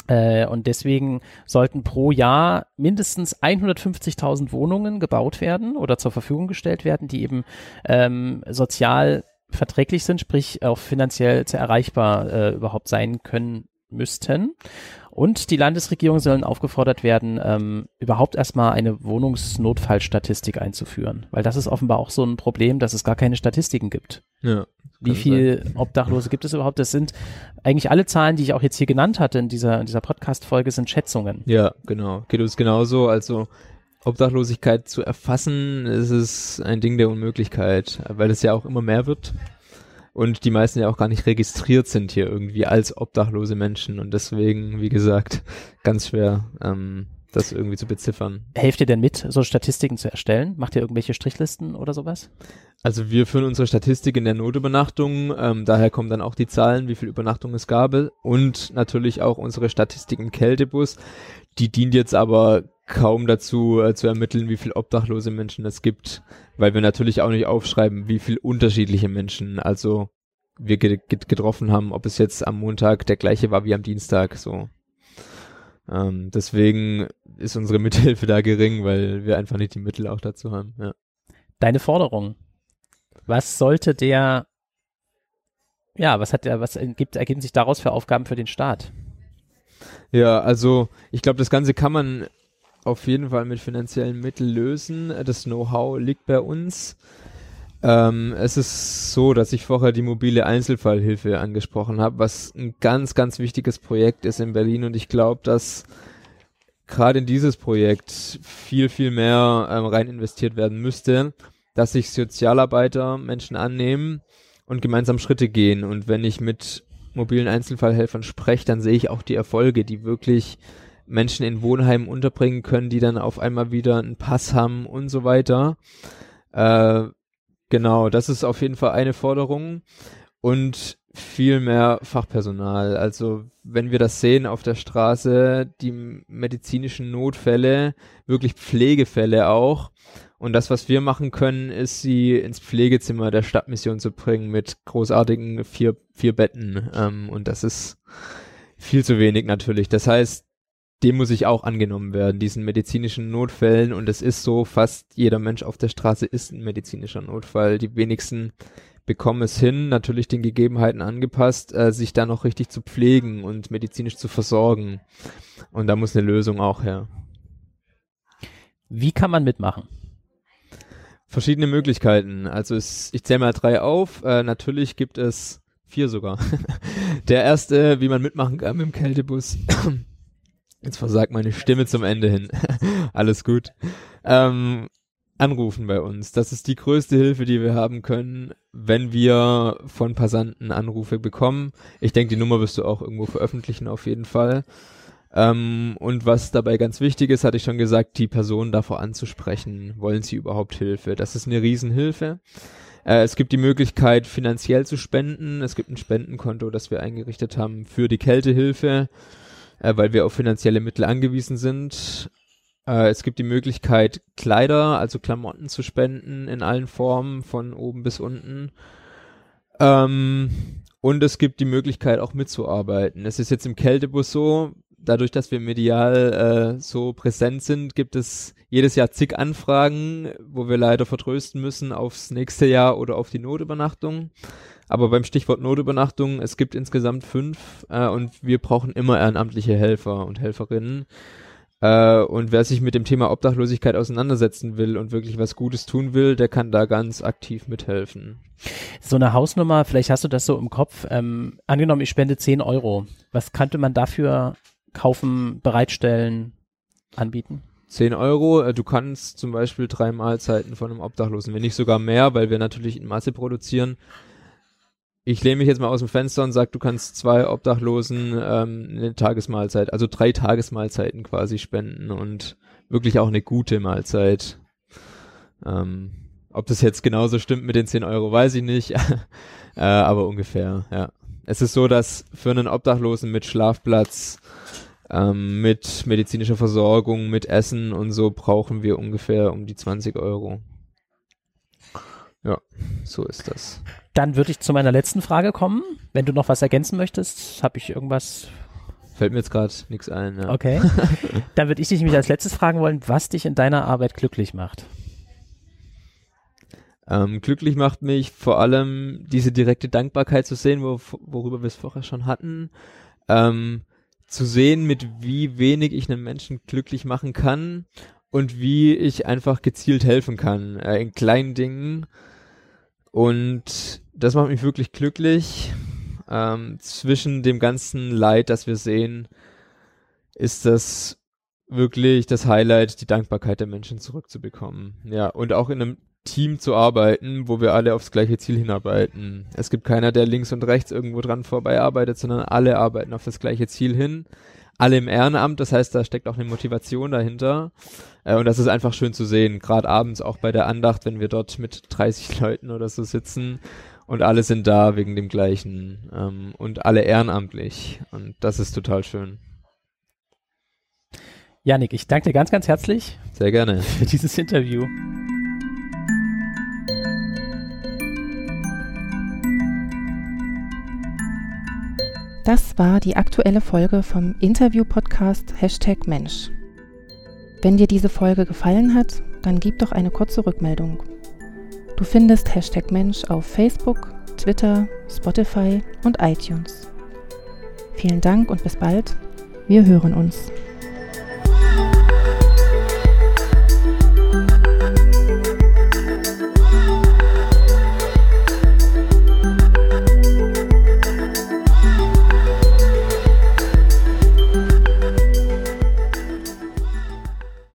Äh, und deswegen sollten pro Jahr mindestens hundertfünfzigtausend Wohnungen gebaut werden oder zur Verfügung gestellt werden, die eben ähm, sozial verträglich sind, sprich auch finanziell sehr erreichbar äh, überhaupt sein können müssten. Und die Landesregierung sollen aufgefordert werden, ähm, überhaupt erstmal eine Wohnungsnotfallstatistik einzuführen. Weil das ist offenbar auch so ein Problem, dass es gar keine Statistiken gibt. Ja, wie viel sein. Obdachlose gibt es überhaupt? Das sind eigentlich alle Zahlen, die ich auch jetzt hier genannt hatte in dieser, in dieser Podcast-Folge, sind Schätzungen. Ja, genau. Geht uns genauso. Also Obdachlosigkeit zu erfassen, ist es ein Ding der Unmöglichkeit, weil es ja auch immer mehr wird. Und die meisten ja auch gar nicht registriert sind hier irgendwie als obdachlose Menschen. Und deswegen, wie gesagt, ganz schwer, ähm, das irgendwie zu beziffern. Helft ihr denn mit, so Statistiken zu erstellen? Macht ihr irgendwelche Strichlisten oder sowas? Also wir führen unsere Statistik in der Notübernachtung. Ähm, daher kommen dann auch die Zahlen, wie viel Übernachtung es gab. Und natürlich auch unsere Statistik im Kältebus. Die dient jetzt aber kaum dazu, äh, zu ermitteln, wie viel obdachlose Menschen es gibt, weil wir natürlich auch nicht aufschreiben, wie viel unterschiedliche Menschen, also wir ge- getroffen haben, ob es jetzt am Montag der gleiche war wie am Dienstag, so. Ähm, deswegen ist unsere Mithilfe da gering, weil wir einfach nicht die Mittel auch dazu haben, ja. Deine Forderung. Was sollte der, ja, was hat der, was ergibt, ergeben sich daraus für Aufgaben für den Staat? Ja, also, ich glaube, das Ganze kann man auf jeden Fall mit finanziellen Mitteln lösen. Das Know-how liegt bei uns. Ähm, es ist so, dass ich vorher die mobile Einzelfallhilfe angesprochen habe, was ein ganz, ganz wichtiges Projekt ist in Berlin. Und ich glaube, dass gerade in dieses Projekt viel, viel mehr ähm, rein investiert werden müsste, dass sich Sozialarbeiter Menschen annehmen und gemeinsam Schritte gehen. Und wenn ich mit mobilen Einzelfallhelfern spreche, dann sehe ich auch die Erfolge, die wirklich Menschen in Wohnheimen unterbringen können, die dann auf einmal wieder einen Pass haben und so weiter. Äh, genau, das ist auf jeden Fall eine Forderung und viel mehr Fachpersonal. Also wenn wir das sehen auf der Straße, die medizinischen Notfälle, wirklich Pflegefälle auch. Und das, was wir machen können, ist, sie ins Pflegezimmer der Stadtmission zu bringen mit großartigen vier, vier Betten. Ähm, und das ist viel zu wenig natürlich. Das heißt, dem muss ich auch angenommen werden, diesen medizinischen Notfällen. Und es ist so, fast jeder Mensch auf der Straße ist ein medizinischer Notfall. Die wenigsten bekommen es hin, natürlich den Gegebenheiten angepasst, äh, sich da noch richtig zu pflegen und medizinisch zu versorgen. Und da muss eine Lösung auch her. Wie kann man mitmachen? Verschiedene Möglichkeiten. Also es, ich zähle mal drei auf. Äh, natürlich gibt es vier sogar. Der erste, wie man mitmachen kann mit dem Kältebus. Jetzt versagt meine Stimme zum Ende hin. Alles gut. Ähm, anrufen bei uns. Das ist die größte Hilfe, die wir haben können, wenn wir von Passanten Anrufe bekommen. Ich denke, die Nummer wirst du auch irgendwo veröffentlichen, auf jeden Fall. Ähm, und was dabei ganz wichtig ist, hatte ich schon gesagt, die Person davor anzusprechen. Wollen sie überhaupt Hilfe? Das ist eine Riesenhilfe. Äh, es gibt die Möglichkeit, finanziell zu spenden. Es gibt ein Spendenkonto, das wir eingerichtet haben für die Kältehilfe, weil wir auf finanzielle Mittel angewiesen sind. Äh, es gibt die Möglichkeit, Kleider, also Klamotten zu spenden in allen Formen, von oben bis unten. Ähm, und es gibt die Möglichkeit, auch mitzuarbeiten. Es ist jetzt im Kältebus so, dadurch, dass wir medial äh, so präsent sind, gibt es jedes Jahr zig Anfragen, wo wir leider vertrösten müssen aufs nächste Jahr oder auf die Notübernachtung. Aber beim Stichwort Notübernachtung, es gibt insgesamt fünf äh, und wir brauchen immer ehrenamtliche Helfer und Helferinnen. Äh, und wer sich mit dem Thema Obdachlosigkeit auseinandersetzen will und wirklich was Gutes tun will, der kann da ganz aktiv mithelfen. So eine Hausnummer, vielleicht hast du das so im Kopf. Ähm, angenommen, ich spende zehn Euro. Was könnte man dafür kaufen, bereitstellen, anbieten? zehn Euro, du kannst zum Beispiel drei Mahlzeiten von einem Obdachlosen, wenn nicht sogar mehr, weil wir natürlich in Masse produzieren. Ich lehne mich jetzt mal aus dem Fenster und sage, du kannst zwei Obdachlosen ähm, eine Tagesmahlzeit, also drei Tagesmahlzeiten quasi spenden und wirklich auch eine gute Mahlzeit. Ähm, ob das jetzt genauso stimmt mit den zehn Euro, weiß ich nicht, äh, aber ungefähr, ja. Es ist so, dass für einen Obdachlosen mit Schlafplatz, ähm, mit medizinischer Versorgung, mit Essen und so brauchen wir ungefähr um die zwanzig Euro. Ja, so ist das. Dann würde ich zu meiner letzten Frage kommen. Wenn du noch was ergänzen möchtest, habe ich irgendwas? Fällt mir jetzt gerade nichts ein. Ja. Okay, dann würde ich dich nämlich als letztes fragen wollen, was dich in deiner Arbeit glücklich macht. Ähm, glücklich macht mich vor allem diese direkte Dankbarkeit zu sehen, wo, worüber wir es vorher schon hatten. Ähm, zu sehen, mit wie wenig ich einen Menschen glücklich machen kann und wie ich einfach gezielt helfen kann, äh, in kleinen Dingen. Und das macht mich wirklich glücklich. Ähm, zwischen dem ganzen Leid, das wir sehen, ist das wirklich das Highlight, die Dankbarkeit der Menschen zurückzubekommen. Ja, und auch in einem Team zu arbeiten, wo wir alle aufs gleiche Ziel hinarbeiten. Es gibt keiner, der links und rechts irgendwo dran vorbei arbeitet, sondern alle arbeiten auf das gleiche Ziel hin. Alle im Ehrenamt, das heißt, da steckt auch eine Motivation dahinter. Äh, und das ist einfach schön zu sehen, gerade abends auch bei der Andacht, wenn wir dort mit dreißig Leuten oder so sitzen und alle sind da wegen dem Gleichen ähm, und alle ehrenamtlich. Und das ist total schön. Jannik, ich danke dir ganz, ganz herzlich. Sehr gerne. Für dieses Interview. Das war die aktuelle Folge vom Interview-Podcast Hashtag Mensch. Wenn dir diese Folge gefallen hat, dann gib doch eine kurze Rückmeldung. Du findest Hashtag Mensch auf Facebook, Twitter, Spotify und iTunes. Vielen Dank und bis bald. Wir hören uns.